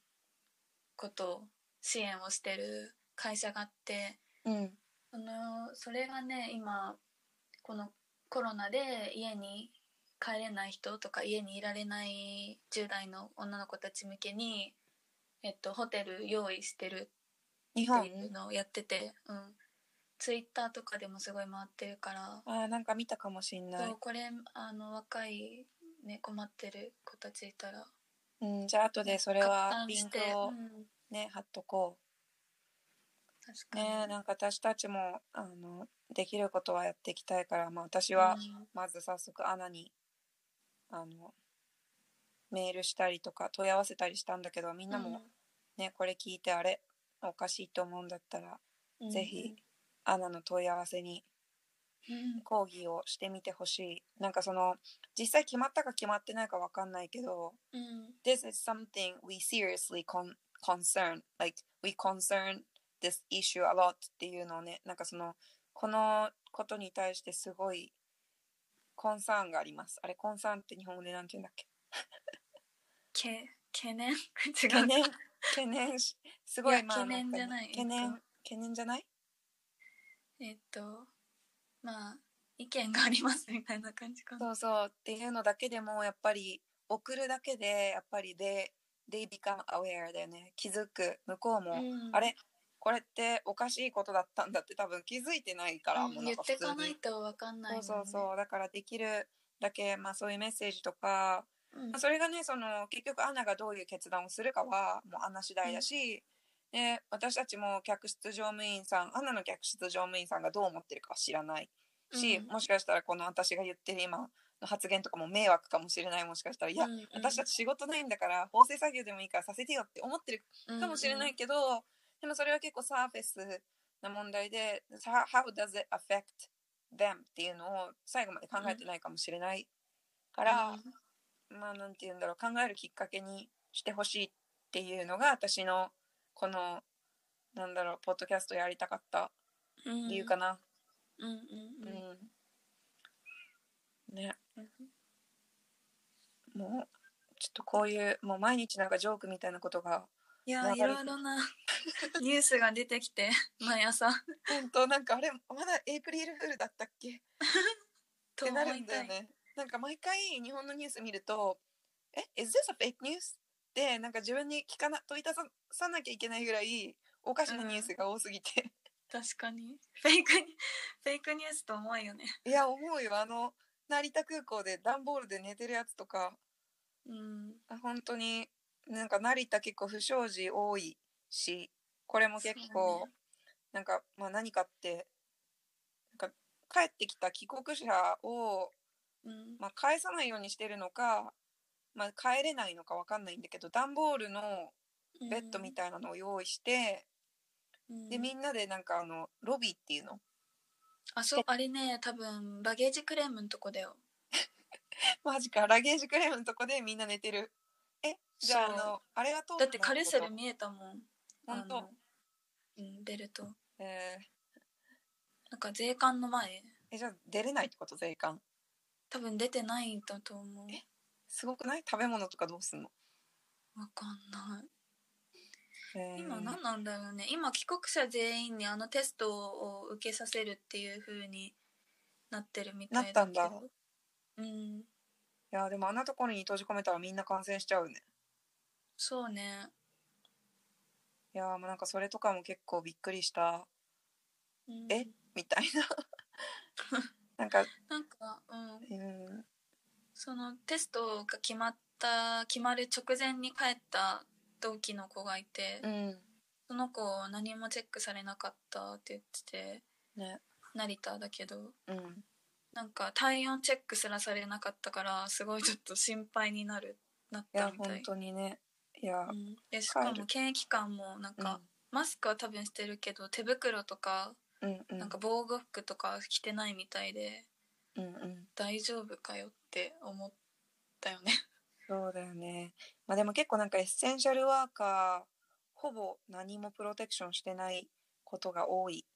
ことを支援をしてる会社があって、うん、それがね、今このコロナで家に帰れない人とか家にいられない10代の女の子たち向けに、ホテル用意してるっていうのをやってて、うん、ツイッターとかでもすごい回ってるから。あ、なんか見たかもしんない。そう、これ若い、ね、困ってる子たちいたら、うん、じゃあ後でそれはリンクを、ね、貼っとこう。確かにね、なんか私たちもできることはやっていきたいから、まあ、私はまず早速ANAにメールしたりとか問い合わせたりしたんだけど、みんなも、ね、うん、これ聞いてあれおかしいと思うんだったら、うん、ぜひANAの問い合わせに抗議をしてみてほしい、うん、なんかその実際決まったか決まってないか分かんないけど、うん、This is something we seriously concern, like we concern this issue a lot っていうのをね、なんかそのこのことに対してすごいコンサーンがあります。あれコンサーンって日本語でなんて言うんだっけ懸念違う懸念すごい、まあ、懸念じゃない、懸念じゃない、まあ意見がありますみたいな感じかな。そうそう、っていうのだけでもやっぱり送るだけでやっぱりthey become aware だよね。気づく、向こうも、うん、あれこれっておかしいことだったんだって多分気づいてないから、うん、もうなんか普通に言ってかないと分かんないもんね。そうそうそう、だからできるだけ、まあ、そういうメッセージとか、うん、まあ、それがね、その結局ANAがどういう決断をするかはもうANA次第だし、うん、で私たちも客室乗務員さん、ANAの客室乗務員さんがどう思ってるかは知らないし、うん、もしかしたらこの私が言ってる今の発言とかも迷惑かもしれない。もしかしたら、いや、うんうん、私たち仕事ないんだから縫製作業でもいいからさせてよって思ってるかもしれないけど、うんうん、でもそれは結構サーフェスな問題で How does it affect them っていうのを最後まで考えてないかもしれないから、うん、まあなんて言うんだろう、考えるきっかけにしてほしいっていうのが私のこのなんだろうポッドキャストやりたかった理由かな。うんうんうんうんうん、ね、うん、もうちょっとこういうもう毎日なんかジョークみたいなことが、いや、いろいろなニュースが出てきて毎朝本当なんかあれまだエイプリルフールだったっけってなるんだよね。なんか毎回日本のニュース見るとis this a fake news? ってなんか自分に問いたさなきゃいけないぐらいおかしなニュースが多すぎて、うん、確かにフェイクニュースと思うよね。いや思うよ、成田空港で段ボールで寝てるやつとか、うん、本当になんか成田結構不祥事多いし、これも結構なんか、まあ、何かってなんか帰ってきた帰国者を、うんまあ、返さないようにしてるのか、まあ、帰れないのか分かんないんだけど、段ボールのベッドみたいなのを用意して、うん、でみんなでなんかロビーっていうの、あ、そう、あれね、多分バゲージクレームのとこだよマジか、ラゲージクレームのとこでみんな寝てる。じゃああれがだってカルセル見えたもん。本当。うん、ベルト。なんか税関の前。じゃあ出れないってこと税関。多分出てないんだと思う。すごくない？食べ物とかどうすんの？わかんない。今何なんだろうね。今帰国者全員にテストを受けさせるっていう風になってるみたいだけど。なったんだ。うん。いやでもところに閉じ込めたらみんな感染しちゃうね。そうね。いやもうなんかそれとかも結構びっくりした、うん、みたいななんか、うんうん、そのテストが決まる直前に帰った同期の子がいて、うん、その子何もチェックされなかったって言ってて、ね、成田だけど、うん、なんか体温チェックすらされなかったからすごいちょっと心配になったみたい。いや本当にね。いや、うん、でしかも検疫官もなんか、うん、マスクは多分してるけど手袋とか、うんうん、なんか防護服とか着てないみたいで、うんうん、大丈夫かよって思ったよね。そうだよね、まあ、でも結構なんかエッセンシャルワーカーほぼ何もプロテクションしてないことが多い。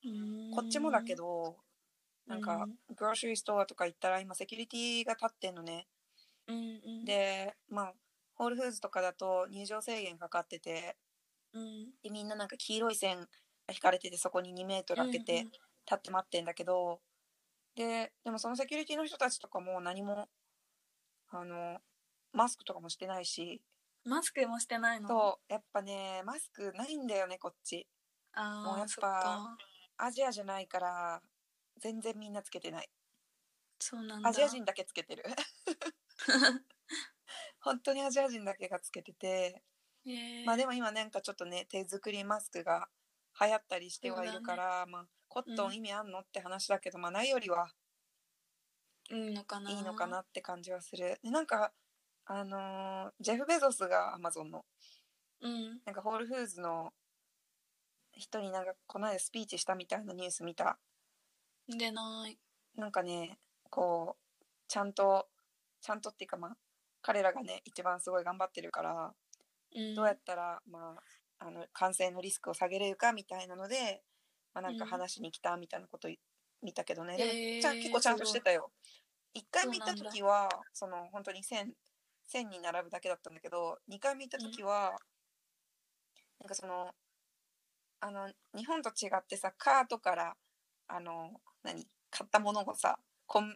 こっちもだけどなんかグローシリーストアとか行ったら今セキュリティが立ってんのね、うんうん、でまあホールフーズとかだと入場制限かかってて、うん、でみんななんか黄色い線が引かれててそこに2メートル開けて立って待ってんだけど、うんうん、でもそのセキュリティの人たちとかも何もマスクとかもしてないし。マスクもしてないの？そうやっぱねマスクないんだよねこっち。あもうやっぱアジアじゃないから全然みんなつけてない。そうなんだ。アジア人だけつけてる本当にアジア人だけがつけてて、まあでも今なんかちょっとね手作りマスクが流行ったりしてはいるから、ね、まあコットン意味あんのって話だけど、うん、まあないよりはいいのかないいのかなって感じはする。でなんかジェフ・ベゾスがアマゾンの、うん、なんかホールフーズの人になんかこの間スピーチしたみたいなニュース見た？出ない。なんかねこうちゃんとっていうかまあ彼らがね一番すごい頑張ってるから、うん、どうやったら、まあ、感染のリスクを下げれるかみたいなので、まあ、なんか話しに来たみたいなこと見たけどね、うん、でも結構ちゃんとしてたよ。1回見た時はその本当に線に並ぶだけだったんだけど2回見た時は、うん、なんかその日本と違ってさカートから買ったものをさコン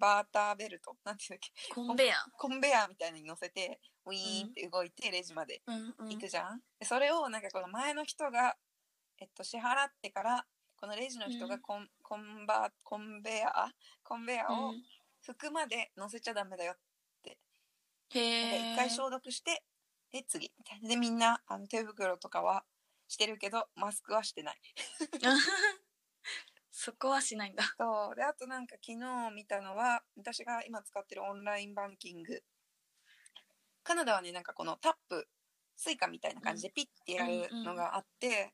バーターベルトなんていうんだっけコンベヤーみたいなのに乗せてウィーンって動いてレジまで行くじゃん、うんうん、でそれをなんかこの前の人が、支払ってからこのレジの人がコンベヤーを服まで乗せちゃダメだよって、うん、へー、一回消毒してで次みたいなでみんな手袋とかはしてるけどマスクはしてないそこはしないんだ。そうであとなんか昨日見たのは私が今使ってるオンラインバンキングカナダはねなんかこのタップスイカみたいな感じでピッてやるのがあって、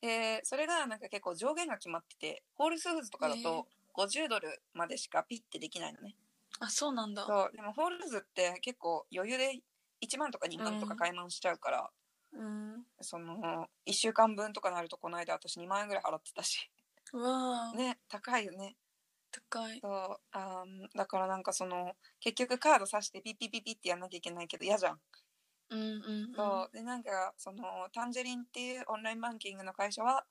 うんうん、でそれがなんか結構上限が決まっててホールフーズとかだと$50までしかピッてできないのね。あそうなんだ。そうでもホールフーズって結構余裕で1万とか2万とか買い物しちゃうから、うん、その1週間分とかなるとこの間私2万円ぐらい払ってたしわね、高いよね。高い。そうだからなんかその結局カード挿してピッピッピッピッってやんなきゃいけないけど嫌じゃん。うんうんうん、そうでなんかそのタンジェリンっていうオンラインバンキングの会社は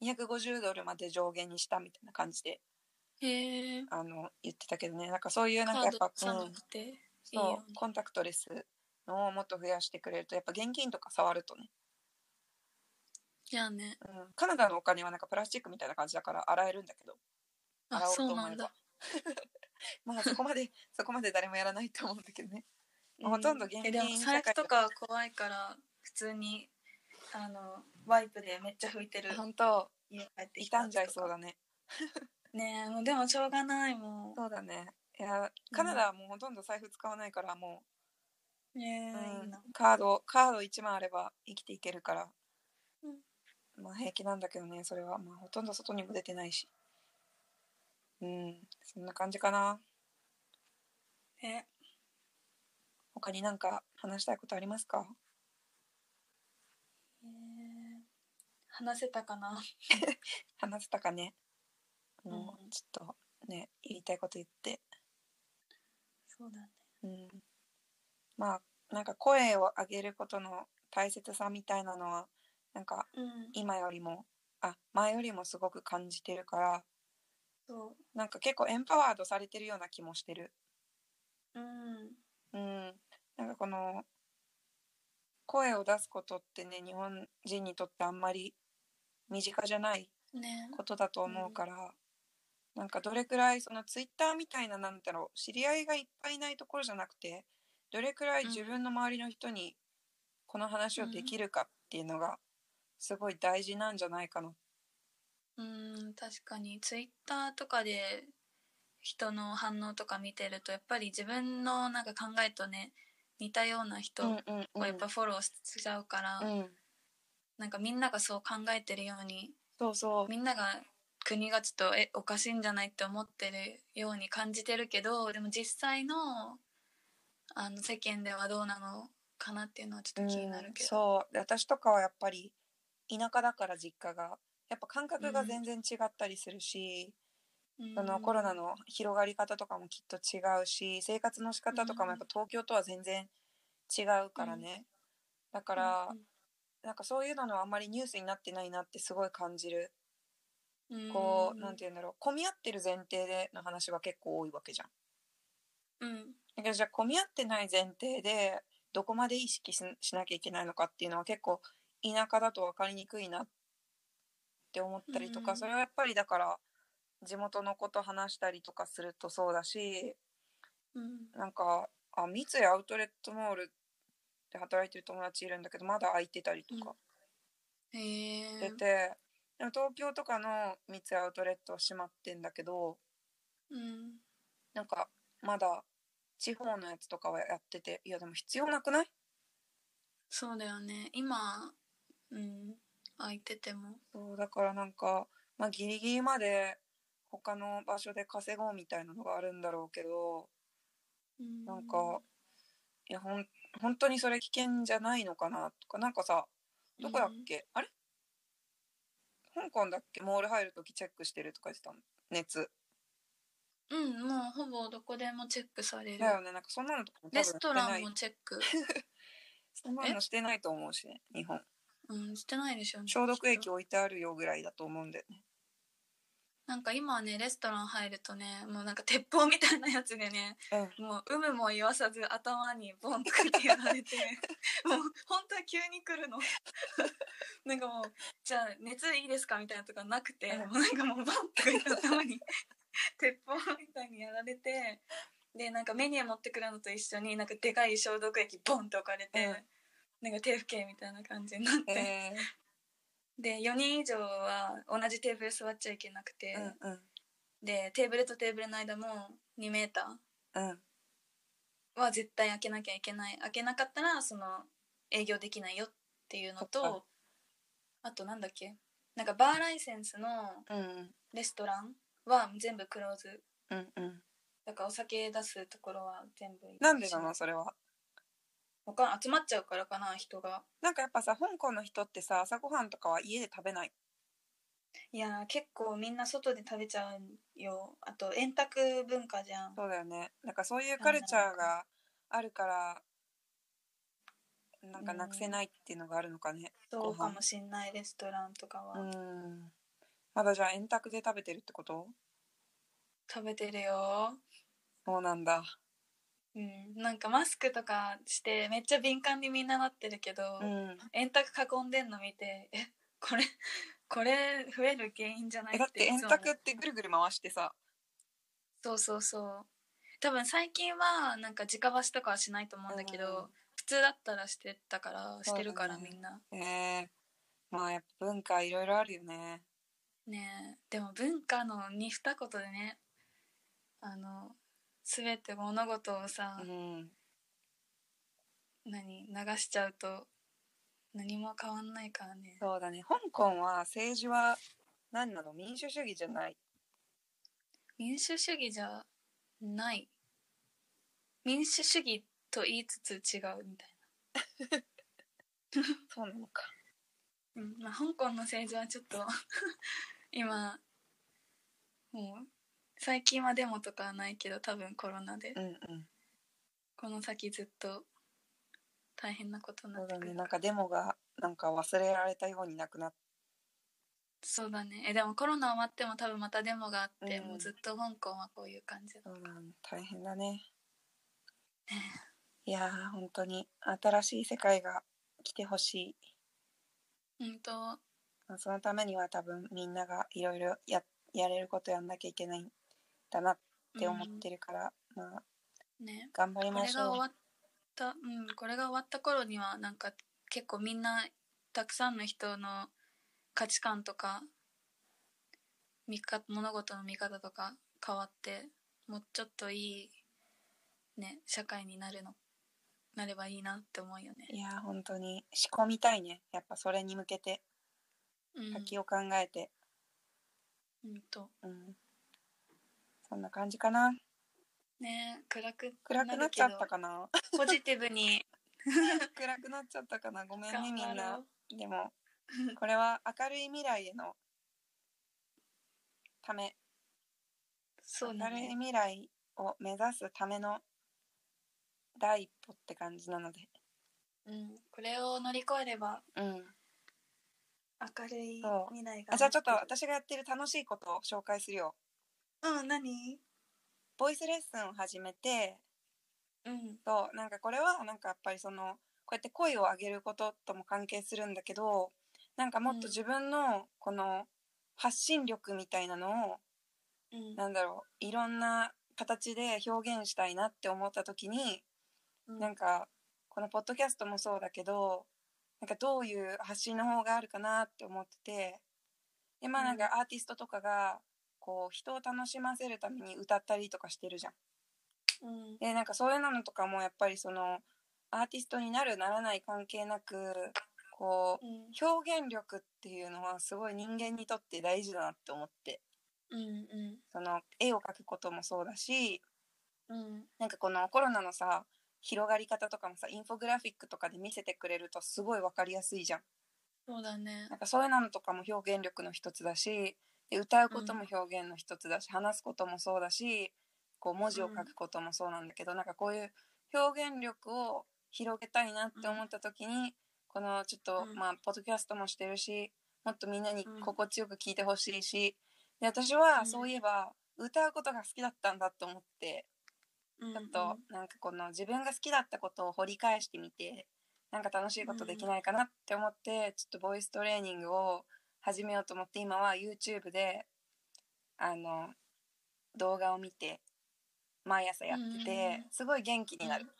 $250まで上限にしたみたいな感じでへ言ってたけどね。なんかそういうなんかやっぱカードていい、ね、そうコンタクトレスのをもっと増やしてくれるとやっぱ現金とか触るとね。いやねうん、カナダのお金はなんかプラスチックみたいな感じだから洗えるんだけど洗おうと思えばそうなんだまあそこまで誰もやらないと思うんだけどね、うん、ほとんど現金でも財布とか怖いから普通にワイプでめっちゃ拭いてる。本当家帰ってきたんじゃいそうだねねえもうでもしょうがないもん。そうだね。いやカナダはもうほとんど財布使わないからもう、うん、カード1万あれば生きていけるから、うんまあ、平気なんだけどねそれは、まあ、ほとんど外にも出てないしうんそんな感じかな。他になんか話したいことありますか？話せたかな話せたかねもう、うん、ちょっとね言いたいこと言ってそうだねうんまあなんか声を上げることの大切さみたいなのはなんか今よりも、うん、前よりもすごく感じてるからそうなんか結構エンパワードされてるような気もしてる。うん、うん、なんかこの声を出すことってね日本人にとってあんまり身近じゃないことだと思うから、ねうん、なんかどれくらいそのツイッターみたいななんだろう知り合いがいっぱいいないところじゃなくてどれくらい自分の周りの人にこの話をできるかっていうのが、うんすごい大事なんじゃないかな。確かにツイッターとかで人の反応とか見てるとやっぱり自分のなんか考えとね似たような人をやっぱフォローしちゃうから、うんうん、なんかみんながそう考えてるようにそうそうみんなが国がちょっとおかしいんじゃないって思ってるように感じてるけどでも実際 の世間ではどうなのかなっていうのはちょっと気になるけど、うん、そう私とかはやっぱり田舎だから実家がやっぱ感覚が全然違ったりするし、うん、そのコロナの広がり方とかもきっと違うし生活の仕方とかもやっぱ東京とは全然違うからね、うん、だから、うん、なんかそういうのはあんまりニュースになってないなってすごい感じる。こうなんていうんだろう混み合ってる前提での話は結構多いわけじゃん。うん、だけどじゃあ混み合ってない前提でどこまで意識 しなきゃいけないのかっていうのは結構田舎だと分かりにくいなって思ったりとか、うん、それはやっぱりだから地元の子と話したりとかするとそうだし、うん、なんか三井アウトレットモールで働いてる友達いるんだけどまだ空いてたりとか、うん、出てでも東京とかの三井アウトレットは閉まってんだけど、うん、なんかまだ地方のやつとかはやってていやでも必要なくない？そうだよね今、うん、空いててもそうだからなんか、まあ、ギリギリまで他の場所で稼ごうみたいなのがあるんだろうけど、うん、なんかいや本当にそれ危険じゃないのかなとかなんかさどこだっけ、うん、あれ香港だっけモール入るときチェックしてるとか言ってたの熱うんもうほぼどこでもチェックされるだよねなんかそんなのとかもレストランもチェックそんなのしてないと思うしね日本うんしてないでしょうね消毒液置いてあるよぐらいだと思うんだよねなんか今ねレストラン入るとねもうなんか鉄砲みたいなやつでね、うん、もう有無も言わさず頭にボンとかってやられてもう本当は急に来るのなんかもうじゃあ熱いいですかみたいなとかなくて、うん、もうなんかもうボンとかって頭に鉄砲みたいにやられてでなんかメニュー持ってくるのと一緒になんかでかい消毒液ボンと置かれて、うん、なんか手拭けみたいな感じになって、で4人以上は同じテーブル座っちゃいけなくて、うんうん、でテーブルとテーブルの間も2メーターは絶対開けなきゃいけない開けなかったらその営業できないよっていうのとあとなんだっけなんかバーライセンスのレストランは全部クローズ、うんうん、だからお酒出すところは全部なんでなのそれは集まっちゃうからかな人がなんかやっぱさ香港の人ってさ朝ごはんとかは家で食べないいや結構みんな外で食べちゃうよあと円卓文化じゃんそうだよねなんかそういうカルチャーがあるからなんかなくせないっていうのがあるのかね、うん、そうかもしんないレストランとかはうんまだじゃあ円卓で食べてるってこと食べてるよそうなんだうん、なんかマスクとかしてめっちゃ敏感にみんななってるけど、うん、円卓囲んでんの見てえこれ増える原因じゃないってだって円卓ってぐるぐる回してさそうそうそう多分最近はなんか直箸とかはしないと思うんだけど、うん、普通だったらしてたからしてるから、ね、みんなまあやっぱ文化いろいろあるよねねえでも文化の二言でね全て物事をさ、うん、流しちゃうと何も変わんないからねそうだね香港は政治は何なの民主主義じゃない民主主義じゃない民主主義と言いつつ違うみたいなそうなのか、うんまあ、香港の政治はちょっと今もう最近はデモとかはないけど多分コロナで、うんうん、この先ずっと大変なことになってくるそうだねなんかデモがなんか忘れられたようになくなってそうだねでもコロナ終わっても多分またデモがあって、うん、もうずっと香港はこういう感じだそうだね大変だねいやー本当に新しい世界が来てほしい本当そのためには多分みんながいろいろやれることやんなきゃいけないだなって思ってるから、うんまあね、頑張りましょうこれが終わった頃にはなんか結構みんなたくさんの人の価値観とか物事の見方とか変わってもうちょっといいね社会になればいいなって思うよね。いや本当に仕込みたいね、やっぱそれに向けて、うん、先を考えて、うん、そんな感じかなね。暗くなっちゃったかなポジティブに暗くなっちゃったかな、ごめんねみんな。でもこれは明るい未来へのため、そうね、明るい未来を目指すための第一歩って感じなので、うん、これを乗り越えれば、うん、明るい未来が。じゃあちょっと私がやってる楽しいことを紹介するよ。うん、何？ボイスレッスンを始めて、うん、となんかこれはなんかやっぱりそのこうやって声を上げることとも関係するんだけど、なんかもっと自分のこの発信力みたいなのを、うん、なんだろういろんな形で表現したいなって思った時に、うん、なんかこのポッドキャストもそうだけど、なんかどういう発信の方があるかなって思ってて、でまあなんかアーティストとかがこう人を楽しませるために歌ったりとかしてるじゃん、うん、でなんかそういうのとかもやっぱりそのアーティストになるならない関係なくこう、うん、表現力っていうのはすごい人間にとって大事だなって思って、うんうん、その絵を描くこともそうだし、うん、なんかこのコロナのさ広がり方とかもさインフォグラフィックとかで見せてくれるとすごい分かりやすいじゃん。そうだね、なんかそういうのとかも表現力の一つだし、で歌うことも表現の一つだし、うん、話すこともそうだし、こう文字を書くこともそうなんだけど、うん、なんかこういう表現力を広げたいなって思った時に、うん、このちょっと、うん、まあポッドキャストもしてるし、もっとみんなに心地よく聞いてほしいし、で私はそういえば、うん、歌うことが好きだったんだと思って、ちょっとなんかこの自分が好きだったことを掘り返してみて、なんか楽しいことできないかなって思って、うん、ちょっとボイストレーニングを始めようと思って、今は YouTube で動画を見て毎朝やってて、うん、すごい元気になる、うん、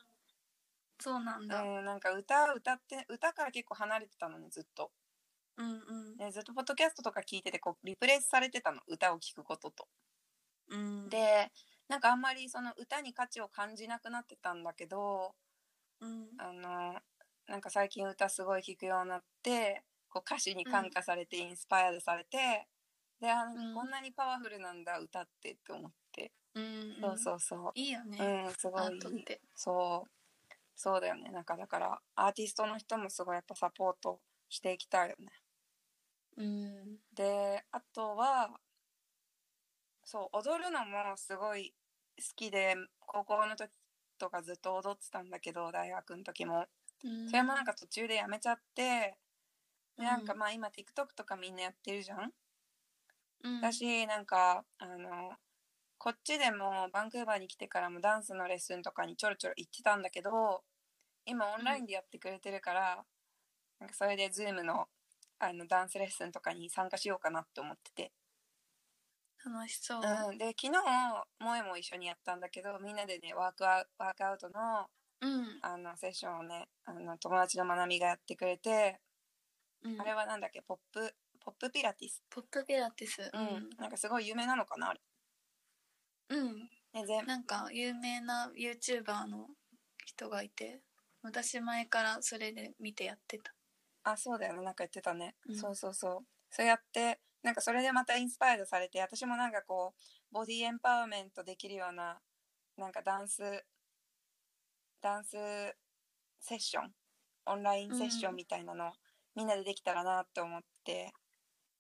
そうなんだ、うん、なんか歌から結構離れてたのねずっと、うんうん、でずっとポッドキャストとか聞いててこうリプレイスされてたの、歌を聞くことと、うん、でなんかあんまりその歌に価値を感じなくなってたんだけど、うん、なんか最近歌すごい聞くようになって、こう歌詞に感化されてインスパイアされて、うん、でこんなにパワフルなんだ歌ってって思って、うんうん、そうそうそう、いいよね、うん、すごいアートって。そうだよね、なんかだからアーティストの人もすごいやっぱサポートしていきたいよね、うん、であとはそう踊るのもすごい好きで、高校の時とかずっと踊ってたんだけど大学の時も、うん、それもなんか途中でやめちゃって、なんかまあ今 TikTok とかみんなやってるじゃん、うん、私なんかこっちでもバンクーバーに来てからもダンスのレッスンとかにちょろちょろ行ってたんだけど、今オンラインでやってくれてるから、うん、なんかそれで Zoom の、ダンスレッスンとかに参加しようかなって思ってて、楽しそう、うん、で昨日萌えも一緒にやったんだけど、みんなでねワークアウトの、うん、セッションをね友達のまなみがやってくれて、うん、あれはなんだっけ、ポップピラティス、ポップピラティス、うん、なんかすごい有名なのかなあれ、うん、なんか有名な YouTuber の人がいて、私前からそれで見てやってた。あ、そうだよね、なんかやってたね、うん、そうそうそう、そうやってなんかそれでまたインスパイアされて、私もなんかこうボディエンパワーメントできるようななんかダンスセッション、オンラインセッションみたいなの、うん、みんなでできたらなって思って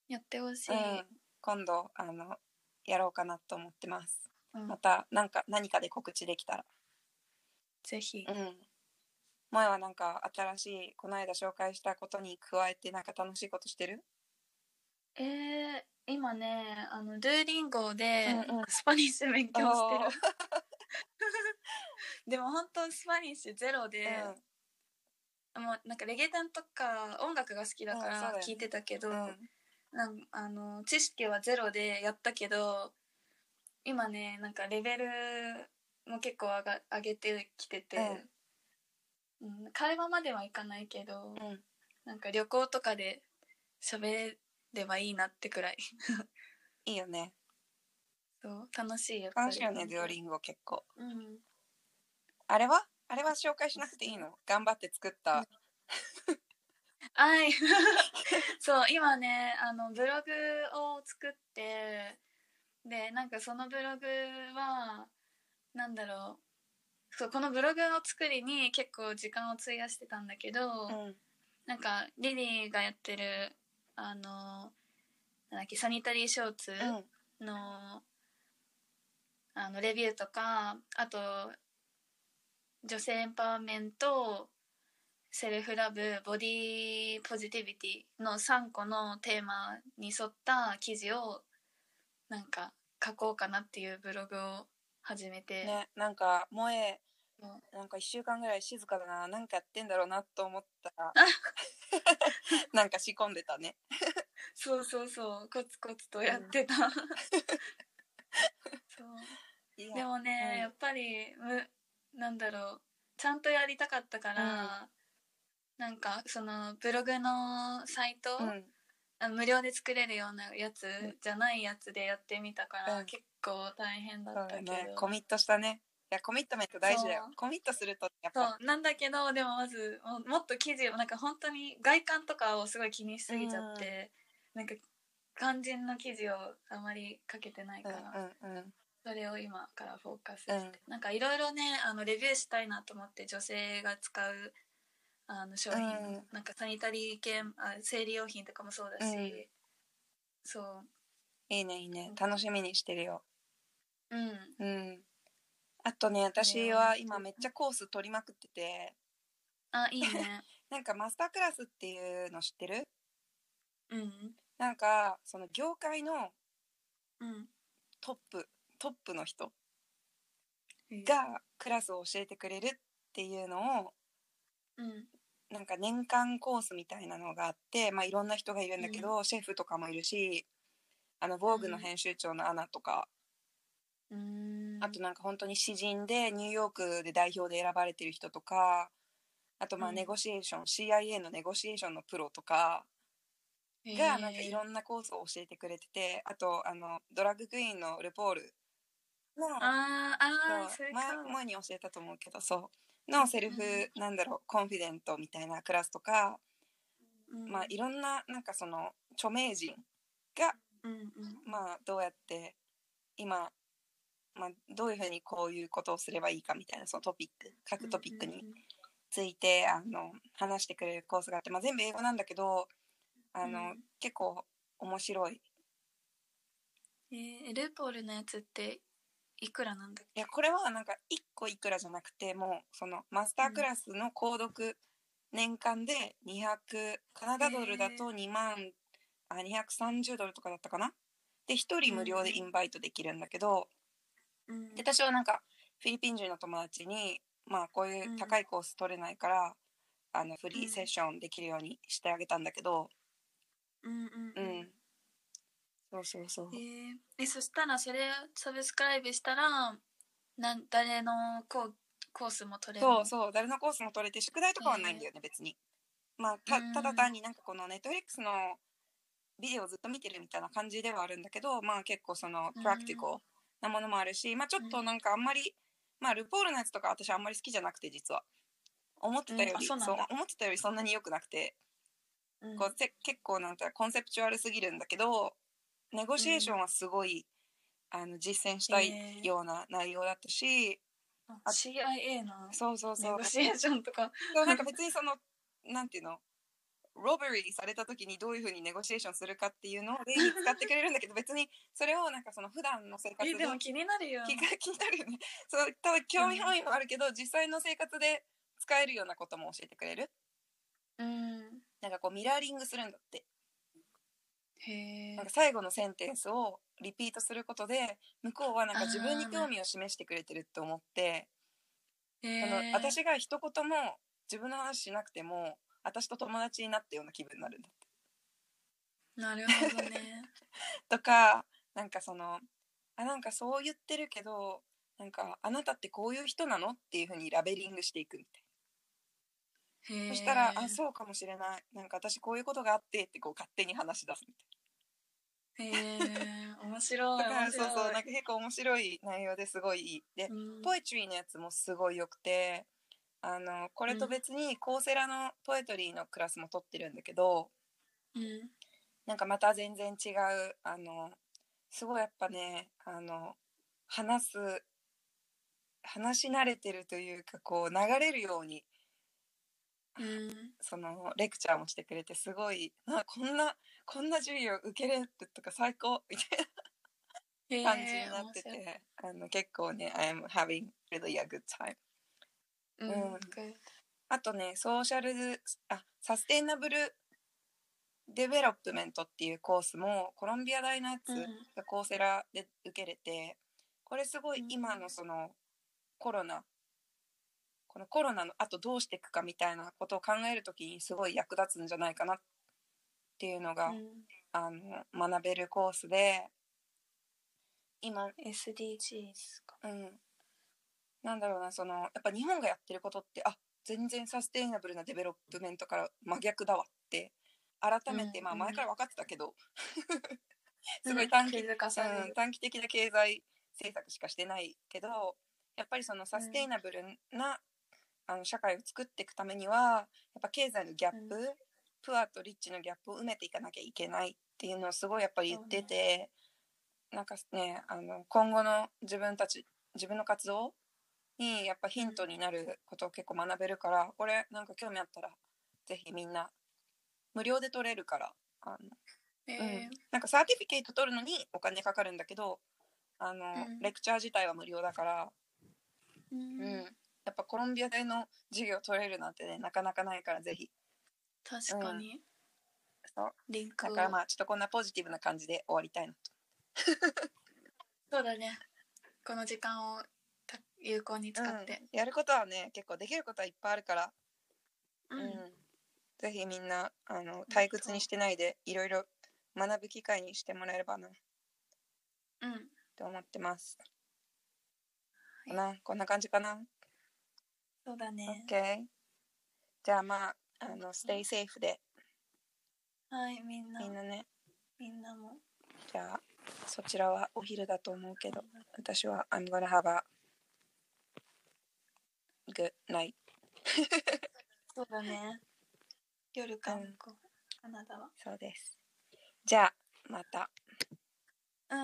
やってほしい、うん、今度やろうかなと思ってます、うん、また何かで告知できたらぜひ、うん、前はなんか新しいこの間紹介したことに加えてなんか楽しいことしてる？今ねDuolingo で、うんうん、スパニッシュ勉強してるでも本当スパニッシュゼロで、うん、もうなんかレゲエ団とか音楽が好きだから聞いてたけど、うん、なんか知識はゼロでやったけど、今ねなんかレベルも結構上げてきてて、うん、会話まではいかないけど、うん、なんか旅行とかで喋ればいいなってくらいいいよね。そう楽しいよ。楽しいよね、デュオリンゴ結構、うん、あれは紹介しなくていいの？頑張って作った、うんはいそう今ねブログを作って、でなんかそのブログはなんだろう、そうこのブログの作りに結構時間を費やしてたんだけど、うん、なんかリリーがやってるなんだっけサニタリーショーツ あのレビューとか、あと女性エンパワーメント、セルフラブ、ボディポジティビティの3個のテーマに沿った記事をなんか書こうかなっていうブログを始めて、ね、なんか萌えなんか1週間ぐらい静かだな、なんかやってんだろうなと思ったらなんか仕込んでたねそうそうそうコツコツとやってた、うん、そうでもね、うん、やっぱりなんだろうちゃんとやりたかったから、うん、なんかそのブログのサイト、うん、無料で作れるようなやつじゃないやつでやってみたから、うん、結構大変だったけど、ね、コミットしたね。いやコミットメント大事だよ。コミットするとやっぱそうなんだけど、でもまずもっと記事をなんか本当に外観とかをすごい気にしすぎちゃって、うん、なんか肝心の記事をあまり書けてないから、うんうんうん、それを今からフォーカスして、うん、なんかいろいろねレビューしたいなと思って、女性が使う商品、うん、なんかサニタリー系生理用品とかもそうだし、うん、そういいねいいね、楽しみにしてるよ。うんうん。あとね、私は今めっちゃコース取りまくってて、あいいねなんかマスタークラスっていうの知ってる？うん。なんかその業界のトップの人がクラスを教えてくれるっていうのを、うん、なんか年間コースみたいなのがあって、まあ、いろんな人がいるんだけど、うん、シェフとかもいるしボーグの編集長のANAとか、うん、あとなんか本当に詩人でニューヨークで代表で選ばれてる人とか、あとまあネゴシエーション、うん、CIA のネゴシエーションのプロとかがなんかいろんなコースを教えてくれてて、あとドラッグクイーンのルポールの前に教えたと思うけどそうのセルフ、うん、なんだろうコンフィデントみたいなクラスとか、うん、まあいろんななんかその著名人が、うんうん、まあどうやって今、まあ、どういうふうにこういうことをすればいいかみたいなそのトピック、各トピックについて、うんうん、話してくれるコースがあって、まあ、全部英語なんだけどうん、結構面白い。ルポールのやつっていくらなんだっけ？いやこれはなんか1個いくらじゃなくて、もうそのマスタークラスの購読年間で200カナダドルだと230ドルとかだったかな。で1人無料でインバイトできるんだけど、うん、で私はなんかフィリピン人の友達に、まあ、こういう高いコース取れないから、うん、フリーセッションできるようにしてあげたんだけど、うんうん、うんそうそうそう。そしたらそれサブスクライブしたら誰のコースも取れる。そうそう誰のコースも取れて、宿題とかはないんだよね、別に。まあ ただ単になんかこのネットフリックスのビデオをずっと見てるみたいな感じではあるんだけど、まあ結構そのプラクティカルなものもあるし、まあちょっとなんかあんまり、まあルポールのやつとか私あんまり好きじゃなくて、実は思ってたよりそんなに良くなくて、こう結構なんかコンセプチュアルすぎるんだけど。ネゴシエーションはすごい、実践したいような内容だったし、CIA のそうそうそうネゴシエーションとかなんか別にそのなんていうのロバリーされた時にどういう風にネゴシエーションするかっていうのを例に使ってくれるんだけど別にそれをなんかその普段の生活ででも気になるよねそうただ興味範囲もあるけど、うん、実際の生活で使えるようなことも教えてくれる、うん、なんかこうミラーリングするんだって。なんか最後のセンテンスをリピートすることで向こうはなんか自分に興味を示してくれてるって思って、私が一言も自分の話しなくても私と友達になったような気分になるんだって。なるほどねとかなんかそのなんかそう言ってるけどなんかあなたってこういう人なのっていう風にラベリングしていくみたいな。そしたらそうかもしれない、なんか私こういうことがあってってこう勝手に話し出すみたいな。面白い。だからそうそう、なんか結構面白い内容ですごいいい。で、ポエトリーのやつもすごいよくて、これと別にコーセラのポエトリーのクラスも取ってるんだけど、うん、なんかまた全然違う、すごいやっぱね、話し慣れてるというか、こう流れるように、うん、そのレクチャーもしてくれて、すごいこんな授業受けれるとか最高みたいな感じになってて、結構ね I'm having really a good time、うんうん、あとねサステイナブルデベロップメントっていうコースもコロンビア大のやつがコーセラで受けれて、これすごい今のそのコロナのあとどうしていくかみたいなことを考えるときにすごい役立つんじゃないかなっていうのが、うん、学べるコースで、今 SDGs か、うん、なんだろうな、そのやっぱ日本がやってることって、あ、全然サステイナブルなデベロップメントから真逆だわって改めて、うん、まあ前から分かってたけどすごい短期的な経済政策しかしてないけど、やっぱりそのサステイナブルな、社会を作っていくためにはやっぱ経済のギャップ、うん、プアとリッチのギャップを埋めていかなきゃいけないっていうのをすごいやっぱり言ってて、なんかね、今後の自分の活動にやっぱヒントになることを結構学べるから、これなんか興味あったらぜひみんな無料で取れるから、うん、なんかサーティフィケート取るのにお金かかるんだけど、レクチャー自体は無料だから。うん、やっぱコロンビアでの授業取れるなんてね、なかなかないから、ぜひ。確かに、うん、そうリンクだから、まあちょっとこんなポジティブな感じで終わりたいなとそうだね、この時間を有効に使って、うん、やることはね、結構できることはいっぱいあるから、うんうん、ぜひみんな退屈にしてないで、いろいろ学ぶ機会にしてもらえればな、うん、と思ってます。こんな感じかな。そうだね。OK。じゃあまあ、stay safe で。はい、みんなね。みんなも。じゃあ、そちらはお昼だと思うけど、私は I'm gonna have a good night 。そうだね。夜か、カナダは。そうです。じゃあ、また。うん、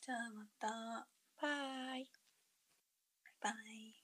じゃあまた。バイ。Bye.